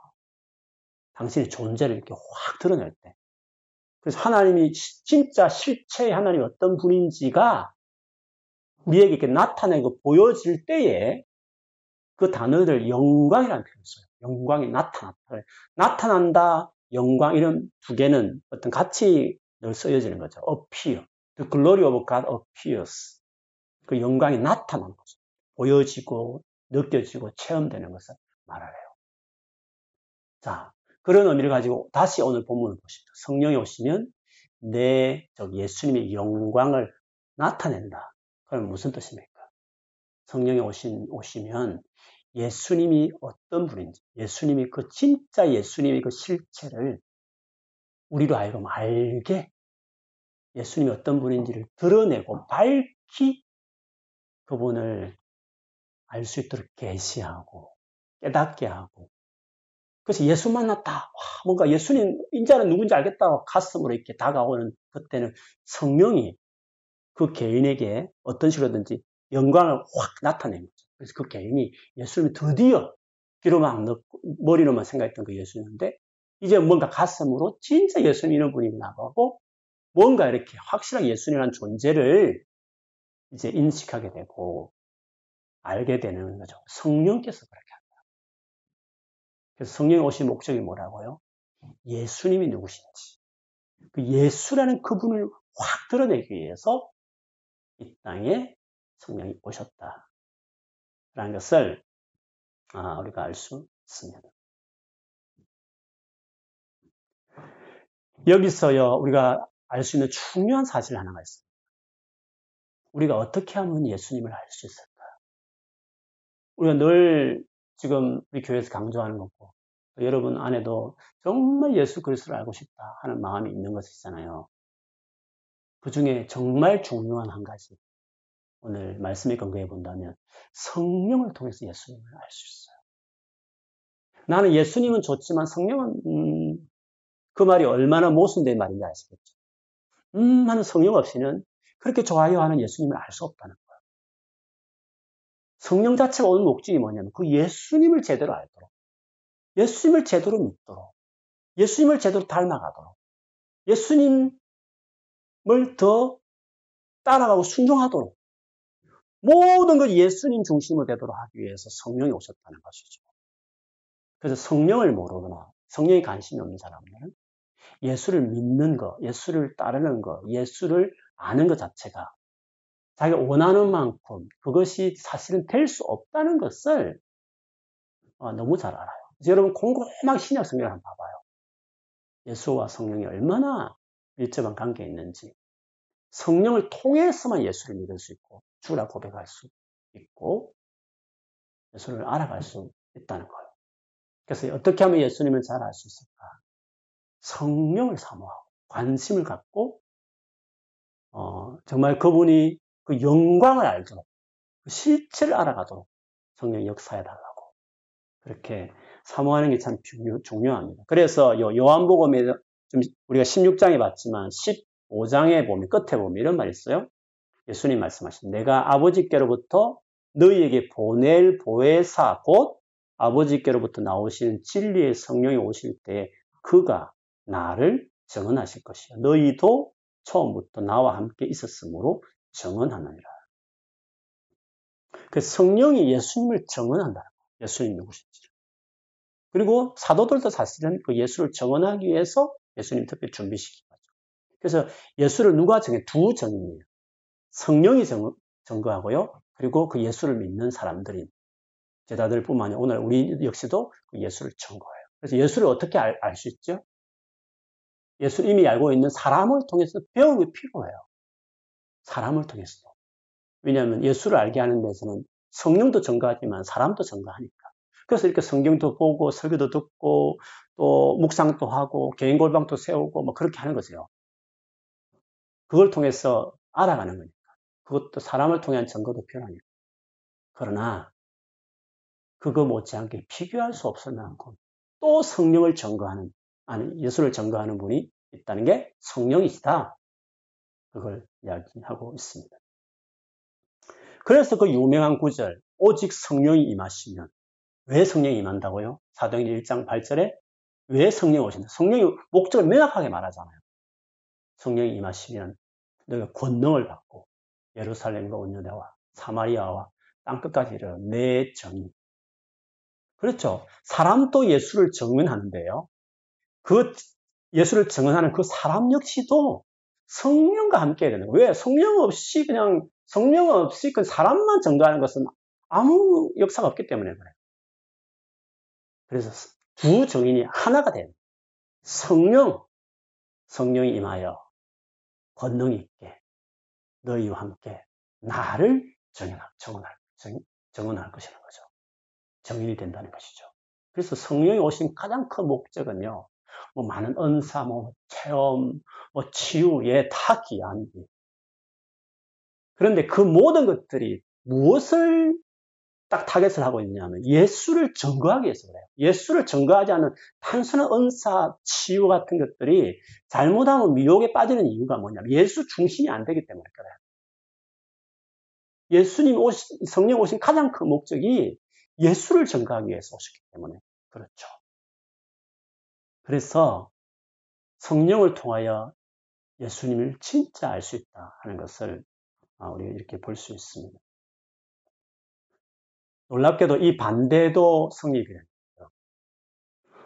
당신의 존재를 이렇게 확 드러낼 때. 그래서 하나님이 진짜 실체의 하나님이 어떤 분인지가 우리에게 이렇게 나타내고 보여질 때에 그 단어를 영광이라는 표현을 써요. 영광이 나타났다. 나타난다. 영광 이런 두 개는 어떤 같이 늘 쓰여지는 거죠. appear. The glory of God appears. 그 영광이 나타나는 거죠. 보여지고 느껴지고 체험되는 것을 말하래요. 자, 그런 의미를 가지고 다시 오늘 본문을 보십시오. 성령이 오시면 예수님의 영광을 나타낸다. 그럼 무슨 뜻입니까? 성령이 오시면 예수님이 어떤 분인지, 예수님이 그 진짜 예수님의 그 실체를 우리로 하여금 알게 예수님이 어떤 분인지를 드러내고 밝히 그분을 알 수 있도록 계시하고 깨닫게 하고 그래서 예수 만났다. 와, 뭔가 예수님 인자는 누군지 알겠다고 가슴으로 이렇게 다가오는 그때는 성령이 그 개인에게 어떤 식으로든지 영광을 확 나타내는 거죠. 그래서 그 개인이 예수님이 드디어 귀로만 넣고 머리로만 생각했던 그 예수님인데 이제 뭔가 가슴으로 진짜 예수님 이런 분이 나가고 뭔가 이렇게 확실하게 예수님이라는 존재를 이제 인식하게 되고 알게 되는 거죠. 성령께서 그렇게 한다. 그래서 성령이 오신 목적이 뭐라고요? 예수님이 누구신지, 그 예수라는 그분을 확 드러내기 위해서 이 땅에 성령이 오셨다라는 것을 우리가 알 수 있습니다. 여기서요, 우리가 알 수 있는 중요한 사실 하나가 있습니다. 우리가 어떻게 하면 예수님을 알 수 있을까? 우리가 늘 지금 우리 교회에서 강조하는 거고, 여러분 안에도 정말 예수 그리스도를 알고 싶다 하는 마음이 있는 것이잖아요. 그 중에 정말 중요한 한 가지, 오늘 말씀에 근거해 본다면 성령을 통해서 예수님을 알 수 있어요. 나는 예수님은 좋지만 성령은 그 말이 얼마나 모순된 말인지 아시겠죠? 하는 성령 없이는 그렇게 좋아요 하는 예수님을 알 수 없다는 거예요. 성령 자체가 오는 목적이 뭐냐면 그 예수님을 제대로 알도록, 예수님을 제대로 믿도록, 예수님을 제대로 닮아가도록, 예수님을 더 따라가고 순종하도록, 모든 걸 예수님 중심으로 되도록 하기 위해서 성령이 오셨다는 것이죠. 그래서 성령을 모르거나 성령이 관심이 없는 사람들은 예수를 믿는 것, 예수를 따르는 것, 예수를 아는 것 자체가 자기가 원하는 만큼 그것이 사실은 될 수 없다는 것을 너무 잘 알아요. 그래서 여러분 곰곰하게 신약 성경을 한번 봐봐요. 예수와 성령이 얼마나 밀접한 관계에 있는지, 성령을 통해서만 예수를 믿을 수 있고 주라 고백할 수 있고 예수를 알아갈 수 있다는 거예요. 그래서 어떻게 하면 예수님을 잘 알 수 있을까? 성령을 사모하고 관심을 갖고 정말 그분이 그 영광을 알도록, 그 실체를 알아가도록 성령 역사해달라고 그렇게 사모하는 게 참 중요합니다. 그래서 요한복음에 좀 우리가 16장에 봤지만 15장에 보면 끝에 보면 이런 말이 있어요. 예수님 말씀하신, 내가 아버지께로부터 너희에게 보낼 보혜사 곧 아버지께로부터 나오시는 진리의 성령이 오실 때에 그가 나를 증언하실 것이요 너희도 처음부터 나와 함께 있었으므로 증언하느니라. 그 성령이 예수님을 증언한다. 예수님이 누구신지. 그리고 사도들도 사실은 그 예수를 증언하기 위해서 예수님 특별히 준비시킨 거죠. 그래서 예수를 누가 증언해? 두 증인이에요. 성령이 증거하고요. 그리고 그 예수를 믿는 사람들이, 제자들 뿐만 아니라 오늘 우리 역시도 그 예수를 증거해요. 그래서 예수를 어떻게 알 수 있죠? 예수 이미 알고 있는 사람을 통해서 배우기 필요해요. 사람을 통해서도. 왜냐하면 예수를 알게 하는 데서는 성령도 증거하지만 사람도 증거하니까. 그래서 이렇게 성경도 보고 설교도 듣고 또 묵상도 하고 개인 골방도 세우고 뭐 그렇게 하는 거죠. 그걸 통해서 알아가는 거니까. 그것도 사람을 통한 증거도 필요하니까. 그러나 그거 못지않게 비교할 수 없을 만큼 또 성령을 증거하는, 아니, 예수를 증거하는 분이 있다는 게 성령이시다. 그걸 이야기하고 있습니다. 그래서 그 유명한 구절, 오직 성령이 임하시면, 왜 성령이 임한다고요? 사도행전 1장 8절에 왜 성령이 오신다? 성령이 목적을 명확하게 말하잖아요. 성령이 임하시면 너희가 권능을 받고 예루살렘과 온 유다와 사마리아와 땅끝까지 이르러 내 증인. 그렇죠. 사람도 예수를 증언하는데요. 그 예수를 증언하는 그 사람 역시도 성령과 함께 해야 되는 거예요. 왜? 성령 없이 그 사람만 증거하는 것은 아무 역사가 없기 때문에 그래요. 그래서 두 증인이 하나가 되는, 성령이 임하여 권능이 있게 너희와 함께 나를 증언할 것이라는 거죠. 증인이 된다는 것이죠. 그래서 성령이 오신 가장 큰 목적은요, 뭐 많은 은사, 뭐 체험, 뭐 치유, 예, 다 귀합니다. 그런데 그 모든 것들이 무엇을 딱 타겟을 하고 있냐면 예수를 증거하기 위해서 그래요. 예수를 증거하지 않은 단순한 은사, 치유 같은 것들이 잘못하면 미혹에 빠지는 이유가 뭐냐면 예수 중심이 안 되기 때문에 그래요. 예수님 오신, 성령 오신 가장 큰 목적이 예수를 증거하기 위해서 오셨기 때문에 그렇죠. 그래서 성령을 통하여 예수님을 진짜 알 수 있다 하는 것을 우리가 이렇게 볼 수 있습니다. 놀랍게도 이 반대도 성립이 됩니다.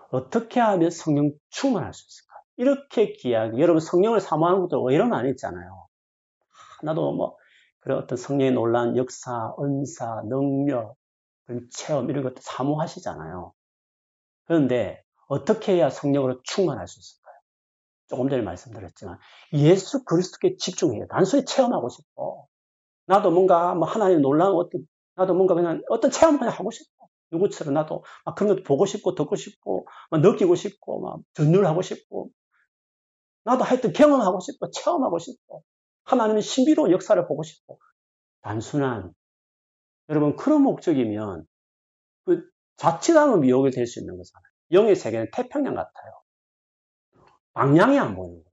어떻게 하면 성령 충만할 수 있을까? 이렇게 귀하게, 여러분 성령을 사모하는 것도 이런 거 아니잖아요. 나도 뭐 그런 어떤 성령의 놀라운 역사, 은사, 능력, 그런 체험 이런 것도 사모하시잖아요. 그런데 어떻게 해야 성령으로 충만할 수 있을까요? 조금 전에 말씀드렸지만 예수 그리스도께 집중해요. 단순히 체험하고 싶고 나도 뭔가 뭐 하나님 놀라운 어떤 나도 뭔가 그냥 어떤 체험을 그냥 하고 싶고 누구처럼 나도 막 그런 것도 보고 싶고 듣고 싶고 막 느끼고 싶고 막 전율하고 싶고 나도 하여튼 경험하고 싶고 체험하고 싶고 하나님의 신비로운 역사를 보고 싶고 단순한 여러분 그런 목적이면 그 자칫하면 미혹이 될 수 있는 거잖아요. 영의 세계는 태평양 같아요. 방향이 안 보이는 거예요.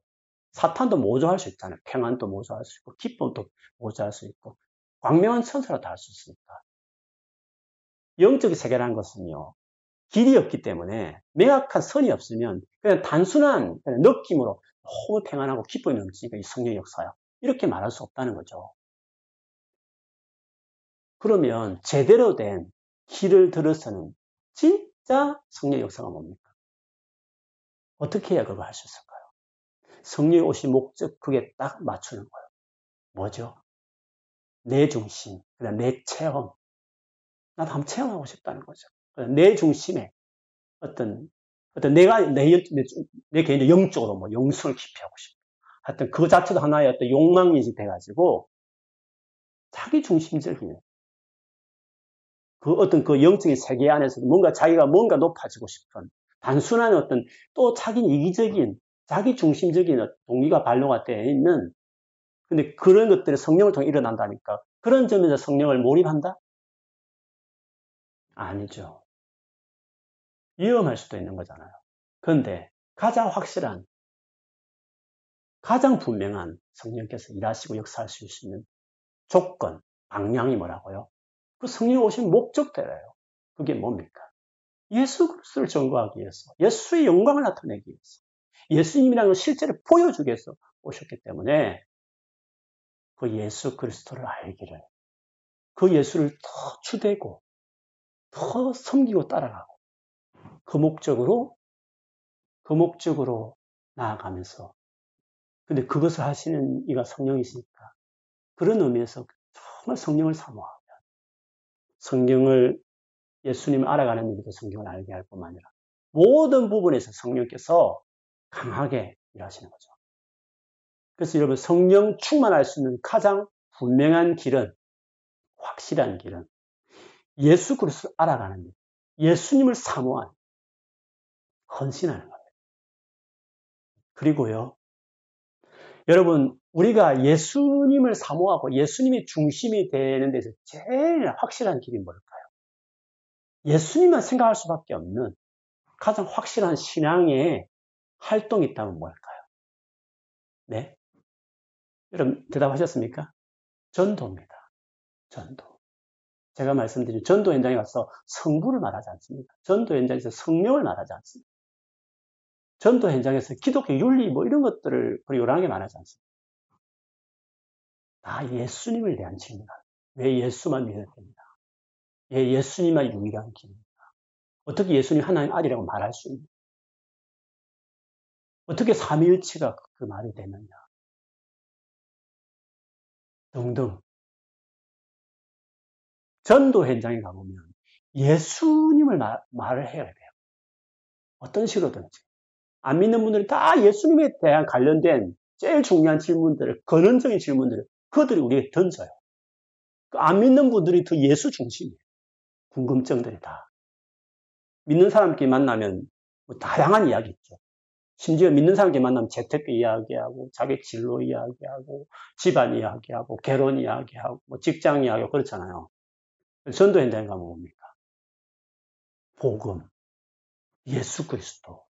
사탄도 모조할 수 있잖아요. 평안도 모조할 수 있고 기쁨도 모조할 수 있고 광명한 천사로 다 할 수 있으니까. 영적인 세계라는 것은요. 길이 없기 때문에 명확한 선이 없으면 그냥 단순한 그냥 느낌으로 너무 평안하고 기쁨이 넘치니까 이 성령의 역사야. 이렇게 말할 수 없다는 거죠. 그러면 제대로 된 길을 들어서는 진짜 성령의 역사가 뭡니까? 어떻게 해야 그걸 할 수 있을까요? 성령이 오신 목적 그게 딱 맞추는 거예요. 뭐죠? 내 중심, 그다음 내 체험. 나도 한번 체험하고 싶다는 거죠. 내 중심에 어떤 내 개인의 영적으로 뭐 영성을 기피하고 싶어. 하여튼 그 자체도 하나의 어떤 욕망이 돼가지고 자기 중심적인 그 어떤 그 영적인 세계 안에서도 뭔가 자기가 뭔가 높아지고 싶은 단순한 어떤 또 자기 이기적인 자기 중심적인 동기가 발로가 되어 있는 근데 그런 것들이 성령을 통해 일어난다니까 그런 점에서 성령을 몰입한다? 아니죠. 위험할 수도 있는 거잖아요. 그런데 가장 확실한 가장 분명한 성령께서 일하시고 역사하실 수 있는 조건, 방향이 뭐라고요? 그 성령 오신 목적대로예요. 그게 뭡니까? 예수 그리스도를 전거하기 위해서, 예수의 영광을 나타내기 위해서, 예수님이라는 실제를 보여주기 위해서 오셨기 때문에 그 예수 그리스도를 알기를, 그 예수를 더 추대고, 더 섬기고 따라가고, 그 목적으로 나아가면서, 근데 그것을 하시는 이가 성령이시니까, 그런 의미에서 정말 성령을 사모하면, 성령을, 예수님을 알아가는 일도 성경을 알게 할 뿐만 아니라, 모든 부분에서 성령께서 강하게 일하시는 거죠. 그래서 여러분 성령 충만할 수 있는 가장 분명한 길은 확실한 길은 예수 그리스도를 알아가는 일, 예수님을 사모하는 헌신하는 겁니다. 그리고요. 여러분 우리가 예수님을 사모하고 예수님이 중심이 되는 데서 제일 확실한 길이 뭘까요? 예수님만 생각할 수밖에 없는 가장 확실한 신앙의 활동이 있다면 뭘까요? 네? 여러분 대답하셨습니까? 전도입니다. 전도. 제가 말씀드린 전도 현장에 가서 성부를 말하지 않습니다. 전도 현장에서 성령을 말하지 않습니다. 전도 현장에서 기독교 윤리 뭐 이런 것들을 요란하게 말하지 않습니다. 다 예수님을 대한 질문입니다. 왜 예수만 믿어야 됩니다. 예, 예수님만 유일한 길입니다. 어떻게 예수님 하나님 아들이라고 말할 수 있는가? 어떻게 삼위일체가 그 말이 되느냐? 등등. 전도 현장에 가보면 예수님을 말을 해야 돼요. 어떤 식으로든지. 안 믿는 분들은 다 예수님에 대한 관련된 제일 중요한 질문들을, 근원적인 질문들을 그들이 우리에게 던져요. 안 믿는 분들이 더 예수 중심이에요. 궁금증들이 다. 믿는 사람끼리 만나면 뭐 다양한 이야기 있죠. 심지어 믿는 사람끼리 만나면 재테크 이야기하고 자기 진로 이야기하고 집안 이야기하고 결혼 이야기하고 뭐 직장 이야기하고 그렇잖아요. 전도 현장에 가면 뭡니까? 복음, 예수 그리스도.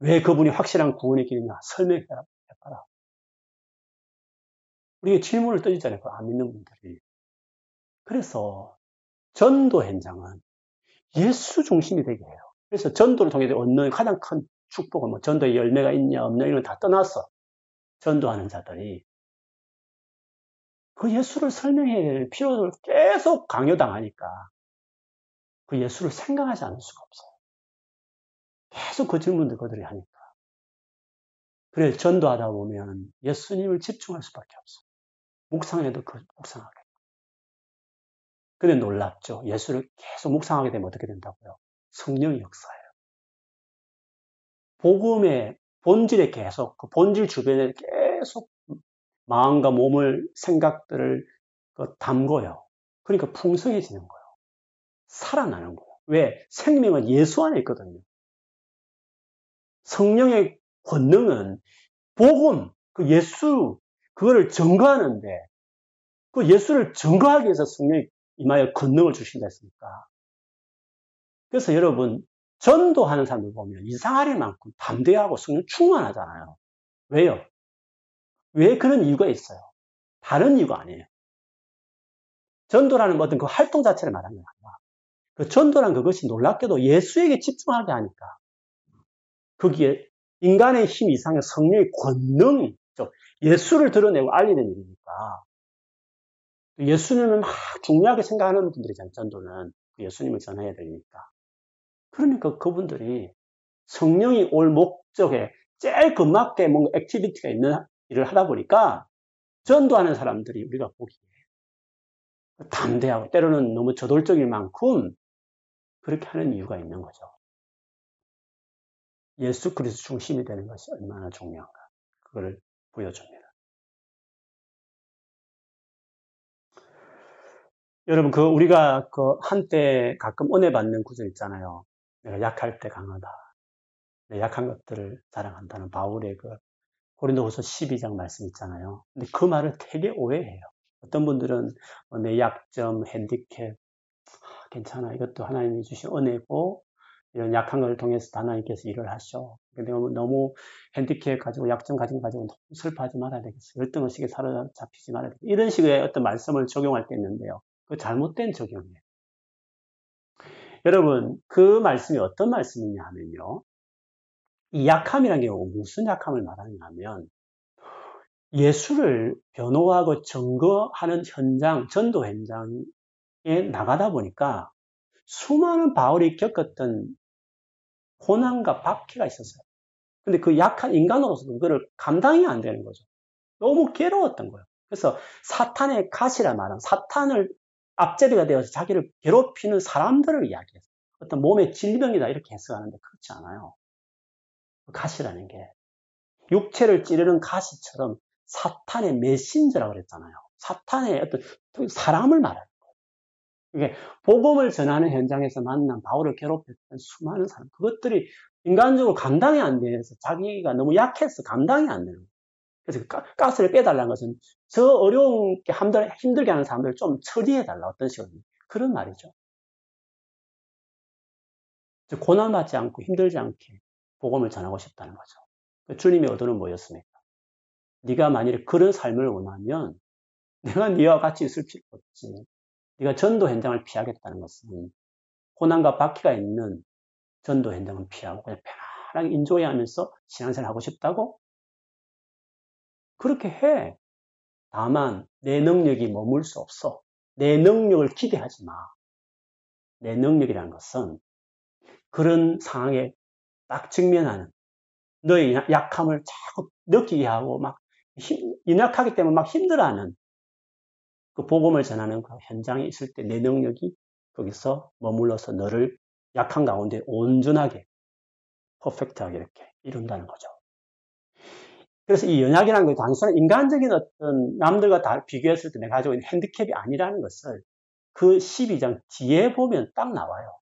왜 그분이 확실한 구원의 길이냐? 설명해봐라. 우리가 질문을 던지잖아요. 안 믿는 분들이. 그래서 전도 현장은 예수 중심이 되게 해요. 그래서 전도를 통해서 얻는 가장 큰 축복은 뭐 전도의 열매가 있냐 없냐 이런 걸 다 떠나서 전도하는 자들이 그 예수를 설명해야 될 필요를 계속 강요당하니까 그 예수를 생각하지 않을 수가 없어요. 계속 그 질문들 그들이 하니까. 그래서 전도하다 보면 예수님을 집중할 수밖에 없어요. 묵상해도 묵상하게. 근데 놀랍죠. 예수를 계속 묵상하게 되면 어떻게 된다고요? 성령의 역사예요. 복음의 본질에 계속, 그 본질 주변에 계속 마음과 몸을, 생각들을 담궈요. 그러니까 풍성해지는 거예요. 살아나는 거예요. 왜? 생명은 예수 안에 있거든요. 성령의 권능은 복음, 그 예수, 그거를 증거하는데, 그 예수를 증거하기 위해서 성령이 임하여 권능을 주신다 했으니까. 그래서 여러분, 전도하는 사람들 보면 이상할 만큼 담대하고 성령 충만하잖아요. 왜요? 왜 그런 이유가 있어요? 다른 이유가 아니에요. 전도라는 어떤 그 활동 자체를 말하는 게 아니라, 그 전도란 그것이 놀랍게도 예수에게 집중하게 하니까, 거기에 인간의 힘 이상의 성령의 권능, 예수를 드러내고 알리는 일이니까, 예수님을 막 중요하게 생각하는 분들이잖아요. 전도는 예수님을 전해야 되니까. 그러니까 그분들이 성령이 올 목적에 제일 근막에 뭔가 액티비티가 있는 일을 하다 보니까 전도하는 사람들이 우리가 보기에 담대하고 때로는 너무 저돌적일 만큼 그렇게 하는 이유가 있는 거죠. 예수 그리스도 중심이 되는 것이 얼마나 중요한가 그걸 보여줍니다. 여러분 우리가 한때 가끔 은혜 받는 구절 있잖아요. 내가 약할 때 강하다. 내 약한 것들을 자랑한다는 바울의 고린도후서 12장 말씀 있잖아요. 근데 그 말을 되게 오해해요. 어떤 분들은 내 약점, 핸디캡, 괜찮아. 이것도 하나님이 주신 은혜고 이런 약한 것을 통해서 하나님께서 일을 하셔. 근데 너무 핸디캡 가지고 약점 가지고 너무 슬퍼하지 말아야 되겠어. 열등의식에 사로잡히지 말아야 되겠어. 이런 식의 어떤 말씀을 적용할 때 있는데요. 그 잘못된 적용이에요. 여러분, 그 말씀이 어떤 말씀이냐 하면요. 이 약함이란 게 무슨 약함을 말하냐 하면 예수를 변호하고 증거하는 현장, 전도 현장에 나가다 보니까 수많은 바울이 겪었던 고난과 박해가 있었어요. 근데 그 약한 인간으로서 그거를 감당이 안 되는 거죠. 너무 괴로웠던 거예요. 그래서 사탄의 갓이라 말하는 사탄을 앞제비가 되어서 자기를 괴롭히는 사람들을 이야기해서 어떤 몸의 질병이다 이렇게 해석하는데 그렇지 않아요. 그 갓이라는 게 육체를 찌르는 가시처럼 사탄의 메신저라고 그랬잖아요. 사탄의 어떤 사람을 말하는 거예요. 이게 복음을 전하는 현장에서 만난 바울을 괴롭혔던 수많은 사람, 그것들이 인간적으로 감당이 안 돼서 자기가 너무 약해서 감당이 안 되는 거예요. 그래서 가스를 빼달라는 것은 저 어려운 게 힘들게 하는 사람들을 좀 처리해달라 어떤 식으로 그런 말이죠. 고난받지 않고 힘들지 않게 복음을 전하고 싶다는 거죠. 주님의 의도는 뭐였습니까? 네가 만일에 그런 삶을 원하면 내가 네와 같이 있을 필요 없지. 네가 전도 현장을 피하겠다는 것은 고난과 박해가 있는 전도 현장은 피하고 그냥 편안하게 인조해하면서 신앙생활 하고 싶다고? 그렇게 해. 다만 내 능력이 머물 수 없어. 내 능력을 기대하지 마. 내 능력이라는 것은 그런 상황에 딱 직면하는 너의 약함을 자꾸 느끼게 하고 막 연약하기 때문에 막 힘들어하는 그 복음을 전하는 그 현장에 있을 때 내 능력이 거기서 머물러서 너를 약한 가운데 온전하게 퍼펙트하게 이렇게 이룬다는 거죠. 그래서 이 연약이라는 건 단순한 인간적인 어떤 남들과 다 비교했을 때 내가 가지고 있는 핸디캡이 아니라는 것을 그 12장 뒤에 보면 딱 나와요.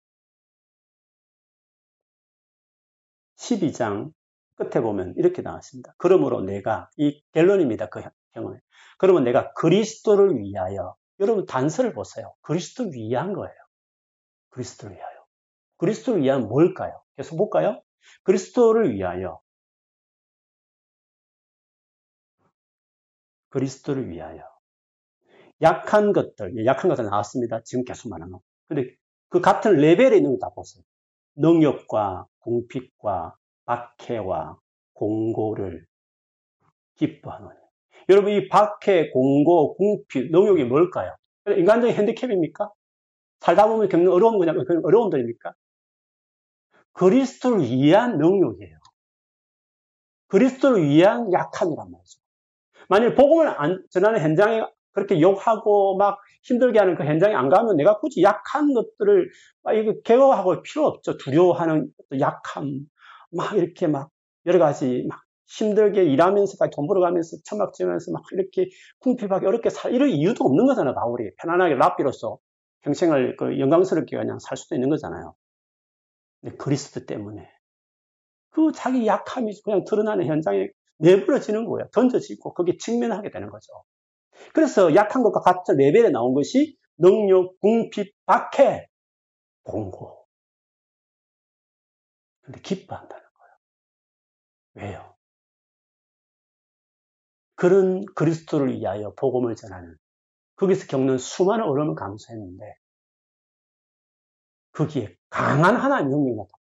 12장 끝에 보면 이렇게 나왔습니다. 그러므로 내가, 이 갤론입니다. 그 경우에. 그러면 내가 그리스도를 위하여, 여러분 단서를 보세요. 그리스도를 위한 거예요. 그리스도를 위하여. 그리스도를 위한 뭘까요? 계속 볼까요? 그리스도를 위하여. 그리스도를 위하여. 약한 것들, 약한 것들 나왔습니다. 지금 계속 말하는 거. 근데 그 같은 레벨에 있는 거 다 보세요. 능력과 궁핍과 박해와 공고를 기뻐하노니. 여러분, 이 박해, 공고, 궁핍, 능력이 뭘까요? 인간적인 핸디캡입니까? 살다 보면 겪는 어려움은 그냥 그런 어려움들입니까? 그리스도를 위한 능력이에요. 그리스도를 위한 약함이란 말이죠. 만약에 복음을 안 전하는 현장에 그렇게 욕하고 막 힘들게 하는 그 현장에 안 가면 내가 굳이 약한 것들을 막 이거 개어하고 필요 없죠. 두려워하는 약함, 막 이렇게 막 여러 가지 막 힘들게 일하면서까지 돈 벌어가면서 천막 지으면서 막 이렇게 궁핍하게 어렵게 살 이런 이유도 없는 거잖아요. 바울이 편안하게 랍비로서 평생을 그 영광스럽게 그냥 살 수도 있는 거잖아요. 근데 그리스도 때문에 그 자기 약함이 그냥 드러나는 현장에 내버려지는 거예요. 던져지고 거기에 직면하게 되는 거죠. 그래서 약한 것과 같은 레벨에 나온 것이 능력, 궁핍, 박해, 공고. 근데 기뻐한다는 거예요. 왜요? 그런 그리스도를 위하여 복음을 전하는 거기서 겪는 수많은 어려움을 감수했는데 거기에 강한 하나님의 능력이 나타나.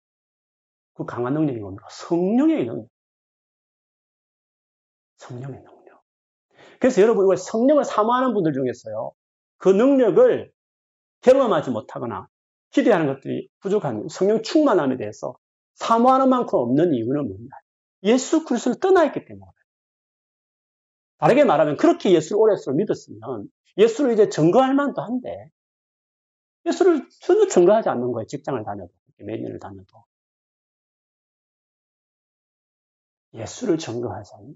그 강한 능력이 뭡니까? 성령의 능력. 성령의 능력. 그래서 여러분 성령을 사모하는 분들 중에서요. 그 능력을 경험하지 못하거나 기대하는 것들이 부족한 성령 충만함에 대해서 사모하는 만큼 없는 이유는 뭐냐? 예수 그리스도를 떠나 있기 때문에. 다르게 말하면 그렇게 예수를 오랫수록 믿었으면 예수를 이제 증거할 만도 한데 예수를 전혀 증거하지 않는 거예요. 직장을 다녀도, 매년을 다녀도. 예수를 증거하자니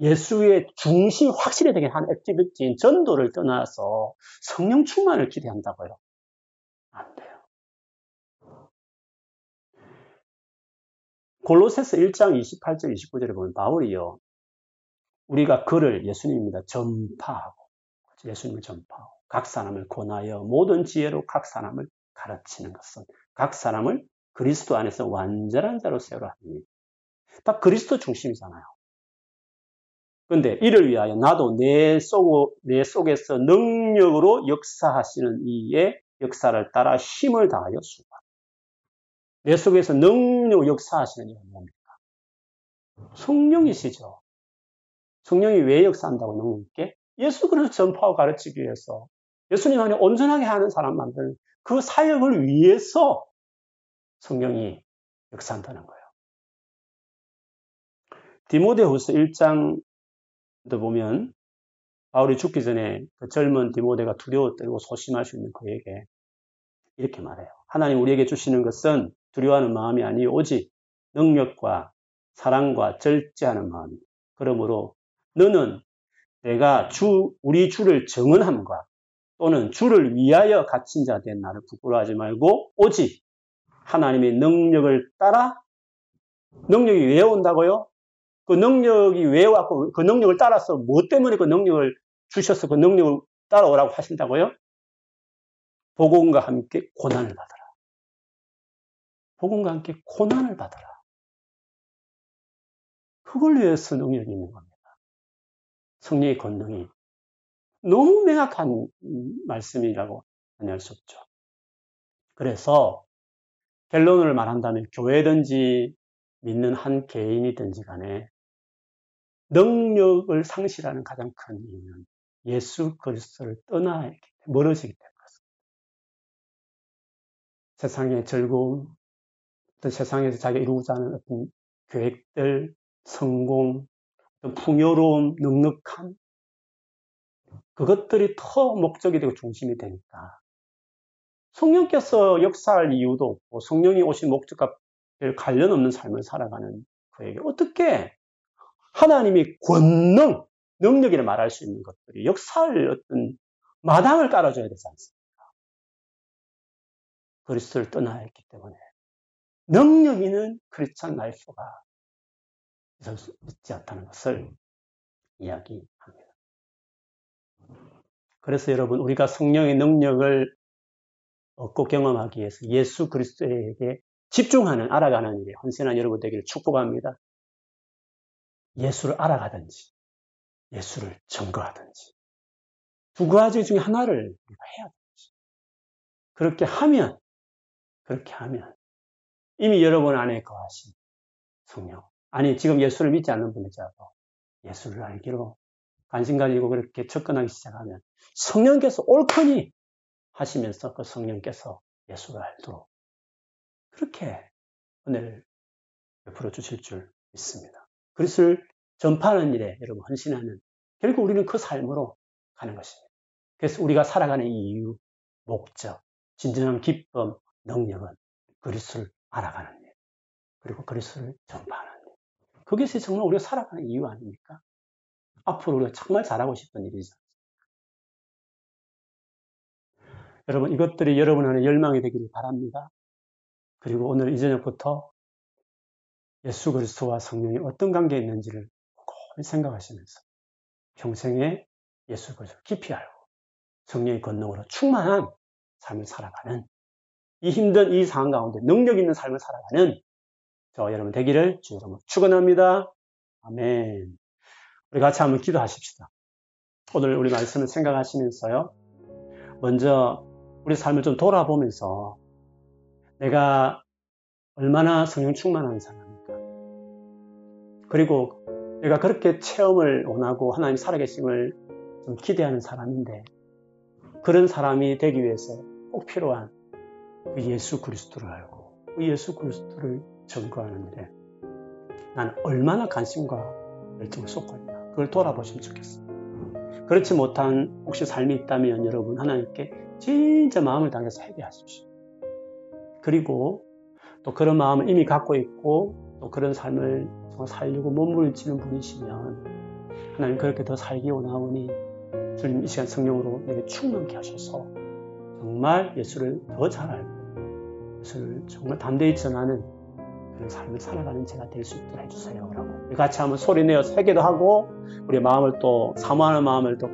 예수의 중심 확실히 되게 한 액티비티인 전도를 떠나서 성령 충만을 기대한다고요. 안 돼요. 골로새서 1장 28절 29절에 보면 바울이요. 우리가 그를 예수님입니다. 전파하고 예수님을 전파하고 각 사람을 권하여 모든 지혜로 각 사람을 가르치는 것은 각 사람을 그리스도 안에서 완전한 자로 세우라 하니 다 그리스도 중심이잖아요. 그런데 이를 위하여 나도 내 속에서 능력으로 역사하시는 이의 역사를 따라 힘을 다하여 수고하라. 내 속에서 능력으로 역사하시는 이가 뭡니까? 성령이시죠. 성령이 왜 역사한다고 능력있게? 예수 그리스도 전파하고 가르치기 위해서 예수님 안에 온전하게 하는 사람 만드는 그 사역을 위해서 성령이 역사한다는 거예요. 디모데후서 1장도 보면 바울이 죽기 전에 그 젊은 디모데가 두려워뜨리고 소심할 수 있는 그에게 이렇게 말해요. 하나님 우리에게 주시는 것은 두려워하는 마음이 아니요 오직 능력과 사랑과 절제하는 마음이에요. 그러므로 너는 내가 우리 주를 정언함과 또는 주를 위하여 갇힌 자 된 나를 부끄러워하지 말고 오직 하나님의 능력을 따라 능력이 왜 온다고요? 그 능력이 왜 왔고 그 능력을 따라서 뭐 때문에 그 능력을 주셔서 그 능력을 따라오라고 하신다고요? 복음과 함께 고난을 받아라. 복음과 함께 고난을 받아라. 그걸 위해서 능력이 있는 겁니다. 성령의 권능이 너무 명확한 말씀이라고 안 할 수 없죠. 그래서 결론을 말한다면 교회든지 믿는 한 개인이든지 간에 능력을 상실하는 가장 큰 이유는 예수 그리스도를 떠나 멀어지기 때문입니다. 세상의 즐거움, 또 세상에서 자기가 이루고자 하는 어떤 계획들, 성공, 풍요로움, 넉넉함 그것들이 더 목적이 되고 중심이 되니까 성령께서 역사할 이유도 없고 성령이 오신 목적과 별 관련 없는 삶을 살아가는 그에게 어떻게 하나님이 권능, 능력이라 말할 수 있는 것들이 역사할 어떤 마당을 깔아줘야 되지 않습니까? 그리스도를 떠나야 했기 때문에 능력 있는 크리스찬 라이프가 있지 않다는 것을 이야기합니다. 그래서 여러분 우리가 성령의 능력을 얻고 경험하기 위해서 예수 그리스도에게 집중하는 알아가는 일에 헌신한 여러분 되기를 축복합니다. 예수를 알아가든지 예수를 증거하든지 두 가지 중에 하나를 우리가 해야 되지. 그렇게 하면 이미 여러분 안에 거하신 성령 아니 지금 예수를 믿지 않는 분이라도 예수를 알기로 관심 가지고 그렇게 접근하기 시작하면 성령께서 옳거니 하시면서 그 성령께서 예수를 알도록 그렇게 은혜를 베풀어 주실 줄 믿습니다. 그것을 전파하는 일에 여러분 헌신하는, 결국 우리는 그 삶으로 가는 것입니다. 그래서 우리가 살아가는 이유, 목적, 진정한 기쁨, 능력은 그리스도를 알아가는 일, 그리고 그리스도를 전파하는 일. 그것이 정말 우리가 살아가는 이유 아닙니까? 앞으로 우리가 정말 잘하고 싶은 일이죠. 여러분, 이것들이 여러분 안에 열망이 되기를 바랍니다. 그리고 오늘 이 저녁부터 예수 그리스도와 성령이 어떤 관계에 있는지를 곰곰이 생각하시면서 평생에 예수 그리스도를 깊이 알고 성령의 권능으로 충만한 삶을 살아가는, 이 힘든 이 상황 가운데 능력 있는 삶을 살아가는 저 여러분 되기를 주 여러분 축원합니다. 아멘. 우리 같이 한번 기도하십시다. 오늘 우리 말씀을 생각하시면서요, 먼저 우리 삶을 좀 돌아보면서 내가 얼마나 성령 충만한 사람입니까? 그리고 내가 그렇게 체험을 원하고 하나님 살아계심을 좀 기대하는 사람인데, 그런 사람이 되기 위해서 꼭 필요한 그 예수 그리스도를 알고 그 예수 그리스도를 전거하는 일에 나는 얼마나 관심과 열정을 쏟고 있나, 그걸 돌아보시면 좋겠습니다. 그렇지 못한 혹시 삶이 있다면 여러분 하나님께 진짜 마음을 다해서 회개하십시오. 그리고 또 그런 마음을 이미 갖고 있고 또 그런 삶을 정말 살려고 몸부림치는 분이시면, 하나님 그렇게 더 살기 원하오니 주님 이 시간 성령으로 내게 충만케 하셔서 정말 예수를 더 잘 알고 예수를 정말 담대히 전하는 그런 삶을 살아가는 제가 될 수 있도록 해주세요 라고 우리 같이 한번 소리내어서 회개도 하고 우리의 마음을 또 사모하는 마음을 또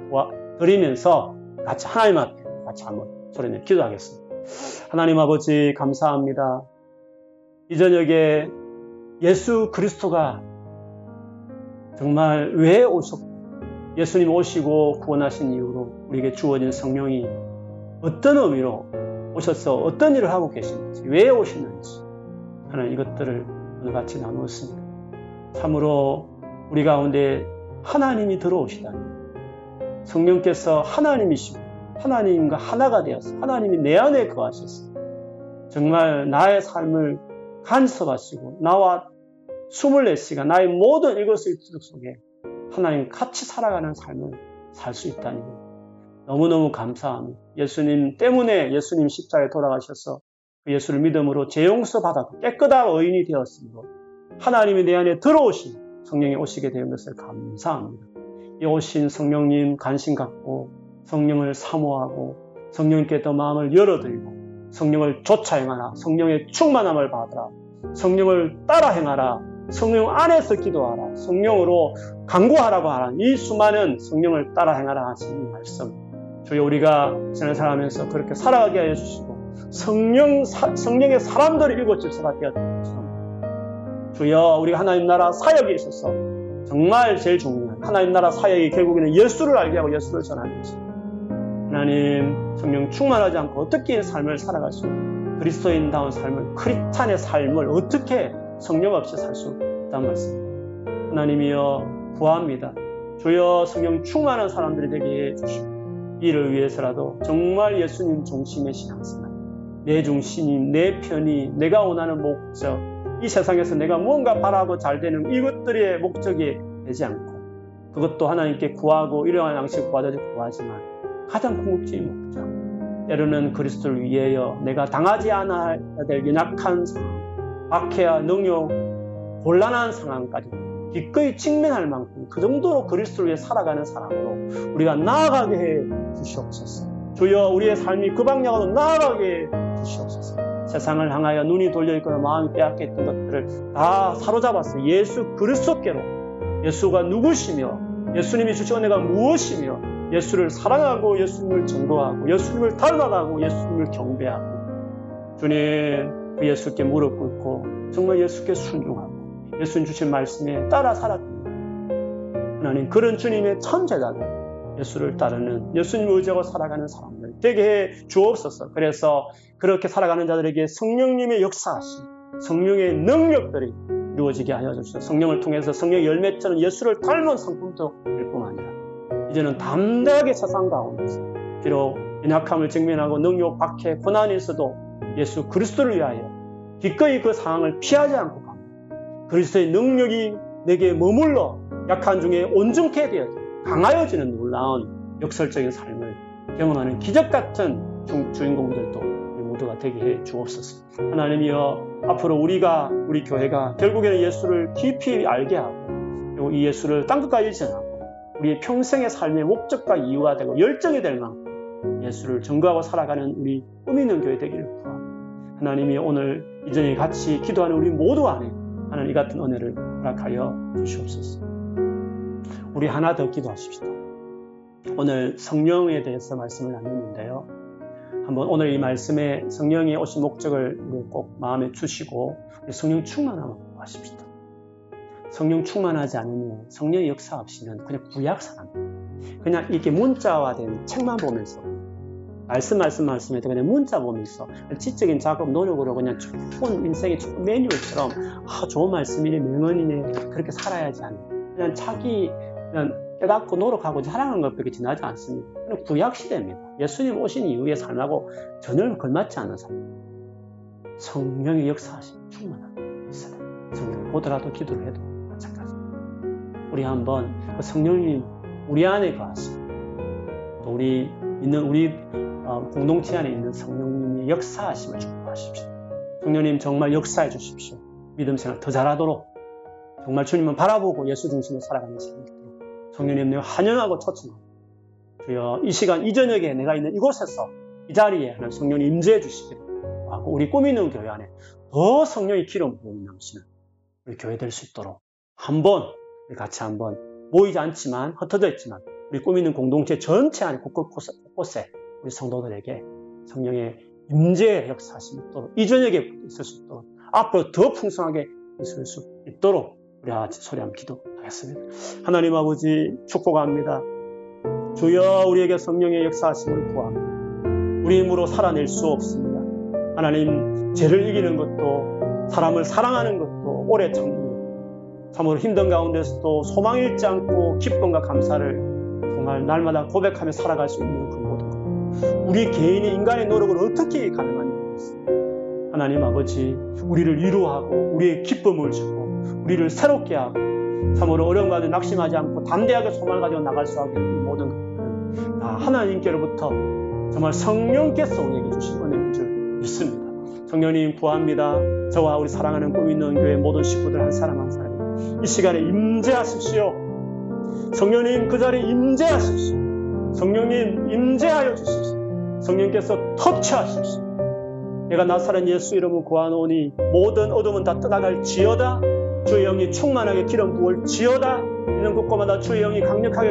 드리면서 같이 하나님 앞에 같이 한번 소리내어 기도하겠습니다. 하나님 아버지 감사합니다. 이 저녁에 예수 그리스도가 정말 왜 오셨고 예수님 오시고 구원하신 이후로 우리에게 주어진 성령이 어떤 의미로 오셔서 어떤 일을 하고 계시는지, 왜 오시는지 하는 이것들을 오늘 같이 나누었습니다. 참으로 우리 가운데 하나님이 들어오시다니, 성령께서 하나님이시고 하나님과 하나가 되어서 하나님이 내 안에 거하셔서 정말 나의 삶을 간섭하시고 나와 24시간 나의 모든 일거수일투족 속에 하나님 같이 살아가는 삶을 살 수 있다니 너무너무 감사합니다. 예수님 때문에 예수님 십자가에 돌아가셔서 그 예수를 믿음으로 제 용서 받았고 깨끗한 의인이 되었으므로 하나님이 내 안에 들어오신 성령이 오시게 된 것을 감사합니다. 이 오신 성령님 관심 갖고 성령을 사모하고 성령께 더 마음을 열어드리고 성령을 조차 행하라, 성령의 충만함을 받으라, 성령을 따라 행하라, 성령 안에서 기도하라, 성령으로 간구하라고 하라, 이 수많은 성령을 따라 행하라 하시는 말씀, 주여 우리가 지난 살아가면서 그렇게 살아가게 하여 주시고 성령의 사람들을 일곱 질서가 되었던, 주여 우리가 하나님 나라 사역에 있어서 정말 제일 중요한 하나님 나라 사역이 결국에는 예수를 알게 하고 예수를 전하는 것입니다. 하나님 성령 충만하지 않고 어떻게 삶을 살아갈 수, 그리스도인다운 삶을, 크리스찬의 삶을 어떻게 성령 없이 살 수 있단 말씀입니다. 하나님이여 구합니다. 주여 성령 충만한 사람들이 되게 해주시고 이를 위해서라도 정말 예수님 중심의 신앙생활, 내 중심이, 내 편이, 내가 원하는 목적, 이 세상에서 내가 뭔가 바라고 잘되는 이것들의 목적이 되지 않고, 그것도 하나님께 구하고 이러한 양식 받아서 구하지만 가장 궁극적인 목적, 때로는 그리스도를 위하여 내가 당하지 않아야 될 연약한 상황, 악해야 능력, 곤란한 상황까지 기꺼이 직면할 만큼 그 정도로 그리스도를 위해 살아가는 사람으로 우리가 나아가게 해 주시옵소서. 주여 우리의 삶이 그 방향으로 나아가게 해 주시옵소서. 세상을 향하여 눈이 돌려있거나 마음이 빼앗겼던 것들을 다 사로잡아서 예수 그리스도께로, 예수가 누구시며 예수님이 주신 은혜가 무엇이며 예수를 사랑하고 예수님을 전도하고 예수님을 닮아가고 예수님을 경배하고 주님 예수께 무릎 꿇고 정말 예수께 순종하고 예수님 주신 말씀에 따라 살았습니다. 하나님 그런 주님의 참 제자들, 예수를 따르는 예수님을 의지하고 살아가는 사람들 되게 해 주옵소서. 그래서 그렇게 살아가는 자들에게 성령님의 역사하신 성령의 능력들이 이루어지게 하여 주시옵소서. 성령을 통해서 성령 열매처럼 예수를 닮은 성품도 될 뿐 아니라 이제는 담대하게 세상 가운데서 비록 연약함을 직면하고 능욕, 박해, 고난에서도 예수 그리스도를 위하여 기꺼이 그 상황을 피하지 않고 가고 그리스도의 능력이 내게 머물러 약한 중에 온전케 되어 강하여지는 놀라운 역설적인 삶을 경험하는 기적같은 주인공들도 우리 모두가 되게 해 주옵소서. 하나님이여, 앞으로 우리 교회가 결국에는 예수를 깊이 알게 하고 그리고 이 예수를 땅끝까지 전하고 우리의 평생의 삶의 목적과 이유가 되고 열정이 될 만큼 예수를 증거하고 살아가는 우리 꿈 있는 교회 되기를 구하고, 하나님이 오늘 이전에 같이 기도하는 우리 모두 안에 하나님 이 같은 은혜를 허락하여 주시옵소서. 우리 하나 더 기도하십시다. 오늘 성령에 대해서 말씀을 나눴는데요. 한번 오늘 이 말씀에 성령이 오신 목적을 꼭 마음에 주시고 성령 충만하고 하십시다. 성령 충만하지 않으면 성령의 역사 없이는 그냥 구약 사람입니다. 그냥 이렇게 문자화된 책만 보면서 말씀에 그냥 문자 보면서 지적인 작업 노력으로 그냥 좋은 인생의 좋은 매뉴얼처럼 좋은 말씀이네 명언이네 그렇게 살아야지 하는 그냥 자기 그냥 깨닫고 노력하고 사랑하는 것밖에 지나지 않습니다. 그냥 구약 시대입니다. 예수님 오신 이후의 삶하고 전혀 걸맞지 않은 삶. 성령의 역사하심 충만한 사람. 성령을 보더라도 기도를 해도 마찬가지입니다. 우리 한번 그 성령님 우리 안에 거하시고 또 우리 공동체 안에 있는 성령님의 역사하심을 축복하십시오. 성령님 정말 역사해 주십시오. 믿음 생활 더 잘하도록 정말 주님을 바라보고 예수 중심으로 살아가는 삶이 되도록 성령님 내가 환영하고 초청하고 주여 이 시간 이 저녁에 내가 있는 이곳에서 이 자리에 하나님 성령님 임재해 주시기를 하고 우리 꾸미는 교회 안에 더 성령의 기름 부음이 넘치는 우리 교회 될 수 있도록 한번 우리 같이 한번 모이지 않지만 흩어져 있지만 우리 꾸미는 공동체 전체 안에 곳곳에 우리 성도들에게 성령의 임재의 역사하심이 있도록 이 저녁에 있을 수 있도록 앞으로 더 풍성하게 있을 수 있도록 우리 같이 소리 한번 기도하겠습니다. 하나님 아버지 축복합니다. 주여 우리에게 성령의 역사하심을 구합니다. 우리 힘으로 살아낼 수 없습니다. 하나님 죄를 이기는 것도 사람을 사랑하는 것도 오래 참는 것도 참으로 힘든 가운데서도 소망 잃지 않고 기쁨과 감사를 정말 날마다 고백하며 살아갈 수 있는 그 모든 것, 우리 개인의 인간의 노력은 어떻게 가능한 일이겠습니까? 하나님 아버지, 우리를 위로하고 우리의 기쁨을 주고 우리를 새롭게 하고 참으로 어려운 가운데 낙심하지 않고 담대하게 소망을 가지고 나갈 수 있는 모든 것들은 다 하나님께로부터 정말 성령께서 우리에게 주신 은혜인 줄 믿습니다. 성령님 구합니다. 저와 우리 사랑하는 꿈 있는 교회 모든 식구들 한 사람 한 사람 이 시간에 임재하십시오. 성령님 그 자리에 임재하십시오. 성령님 임재하여 주십시오. 성령께서 터치하십시오. 내가 나사렛 예수 이름을 구하노니 모든 어둠은 다 떠나갈 지어다. 주의 영이 충만하게 기름 부을 지어다. 이런 곳곳마다 주의 영이 강력하게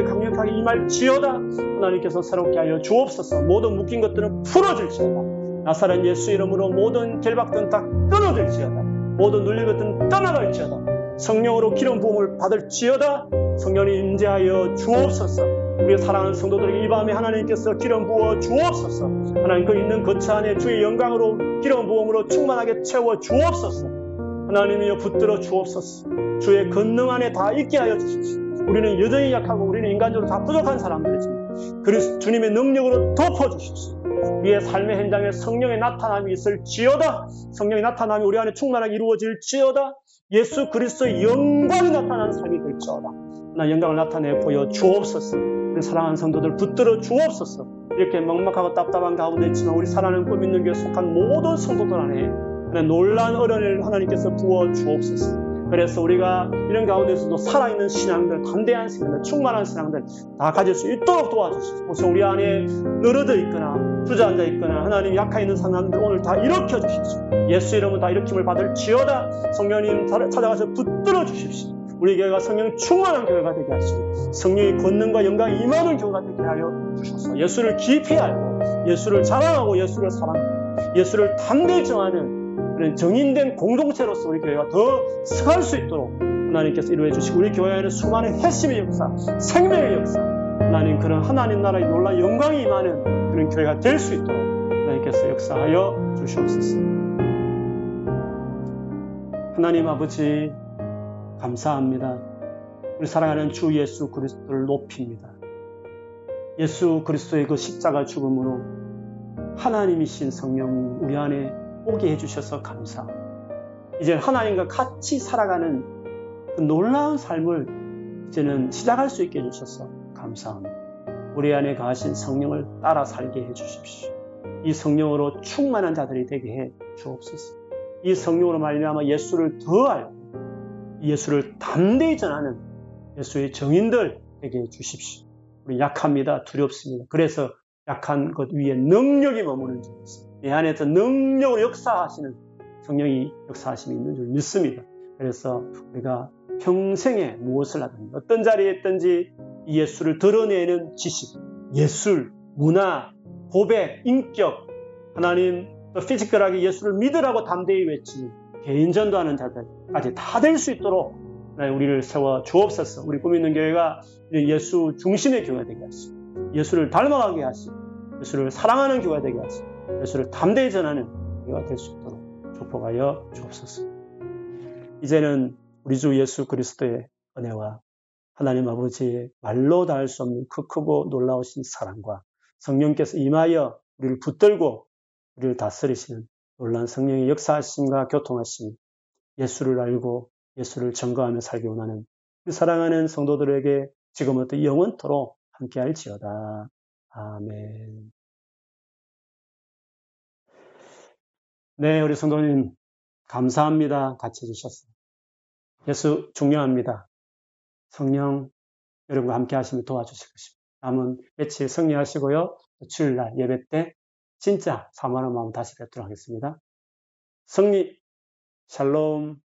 임할 지어다. 하나님께서 새롭게 하여 주옵소서. 모든 묶인 것들은 풀어질지어다. 나사렛 예수 이름으로 모든 결박들은 다 끊어질지어다. 모든 눌린 것들은 떠나갈지어다. 성령으로 기름 부음을 받을지어다. 성령이 임재하여 주옵소서. 우리의 사랑하는 성도들에게 이 밤에 하나님께서 기름 부어 주옵소서. 하나님 그 있는 거처 안에 주의 영광으로 기름 부음으로 충만하게 채워 주옵소서. 하나님이여 붙들어 주옵소서. 주의 권능 안에 다 있게 하여 주십시오. 우리는 여전히 약하고 우리는 인간적으로 다 부족한 사람들이지만 그리스도 주님의 능력으로 덮어주십시오. 우리의 삶의 현장에 성령의 나타남이 있을지어다. 성령의 나타남이 우리 안에 충만하게 이루어질지어다. 예수 그리스도의 영광이 나타나는 삶이 될지어다. 나 영광을 나타내 보여 주옵소서. 우리 사랑하는 성도들 붙들어 주옵소서. 이렇게 막막하고 답답한 가운데 있지만 우리 사랑하는 꿈 있는 교회에 속한 모든 성도들 안에 놀라운 은혜를 하나님께서 부어 주옵소서. 그래서 우리가 이런 가운데서도 살아있는 신앙들, 담대한 신앙들, 충만한 신앙들 다 가질 수 있도록 도와주시옵소서. 혹시 우리 안에 늘어져 있거나 주저앉아 있거나 하나님 약해 있는 상황들 오늘 다 일으켜 주십시오. 예수 이름은 다 일으킴을 받을 지어다. 성령님 찾아가서 붙들어 주십시오. 우리 교회가 성령 충만한 교회가 되게 하시고 성령의 권능과 영광이 임하는 교회가 되게 하여 주셔서 예수를 깊이 알고 예수를 자랑하고 예수를 사랑하고 예수를 담대히 정하는 정인된 공동체로서 우리 교회가 더 승할 수 있도록 하나님께서 이루어 주시고 우리 교회에는 수많은 회심의 역사, 생명의 역사, 하나님 그런 하나님 나라의 놀라운 영광이 임하는 그런 교회가 될 수 있도록 하나님께서 역사하여 주시옵소서. 하나님 아버지 감사합니다. 우리 사랑하는 주 예수 그리스도를 높입니다. 예수 그리스도의 그 십자가 죽음으로 하나님이신 성령 우리 안에 오게 해주셔서 감사합니다. 이제 하나님과 같이 살아가는 그 놀라운 삶을 이제는 시작할 수 있게 해주셔서 감사합니다. 우리 안에 가하신 성령을 따라 살게 해주십시오. 이 성령으로 충만한 자들이 되게 해 주옵소서. 이 성령으로 말미암아 예수를 더 알고 예수를 담대히 전하는 예수의 정인들 되게 해주십시오. 우리 약합니다. 두렵습니다. 그래서 약한 것 위에 능력이 머무는 줄 믿습니다. 내 안에서 능력으로 역사하시는 성령이 역사하심이 있는 줄 믿습니다. 그래서 우리가 평생에 무엇을 하든지 어떤 자리에 있든지 예수를 드러내는 지식, 예술, 문화, 고백, 인격, 하나님 또 피지컬하게 예수를 믿으라고 담대히 외치는 개인전도 하는 자들까지 다 될 수 있도록 우리를 세워 주옵소서. 우리 꾸미는 교회가 예수 중심의 교회가 되게 하시고 예수를 닮아가게 하시고 예수를 사랑하는 교회가 되게 하시고 예수를 담대히 전하는 교회가 될 수 있도록 축복하여 주옵소서. 이제는 우리 주 예수 그리스도의 은혜와 하나님 아버지의 말로 닿을 수 없는 크고 놀라우신 사랑과 성령께서 임하여 우리를 붙들고 우리를 다스리시는 놀라운 성령의 역사하심과 교통하심, 예수를 알고 예수를 증거하며 살기 원하는 우리 사랑하는 성도들에게 지금부터 영원토록 함께할지어다. 아멘. 네, 우리 성도님 감사합니다. 같이 해주셔서. 예수 중요합니다. 성령 여러분과 함께 하시면 도와주실 것입니다. 남은 매치에 승리하시고요. 주일날 예배 때 진짜 사모하는 마음 다시 뵙도록 하겠습니다. 승리, 샬롬.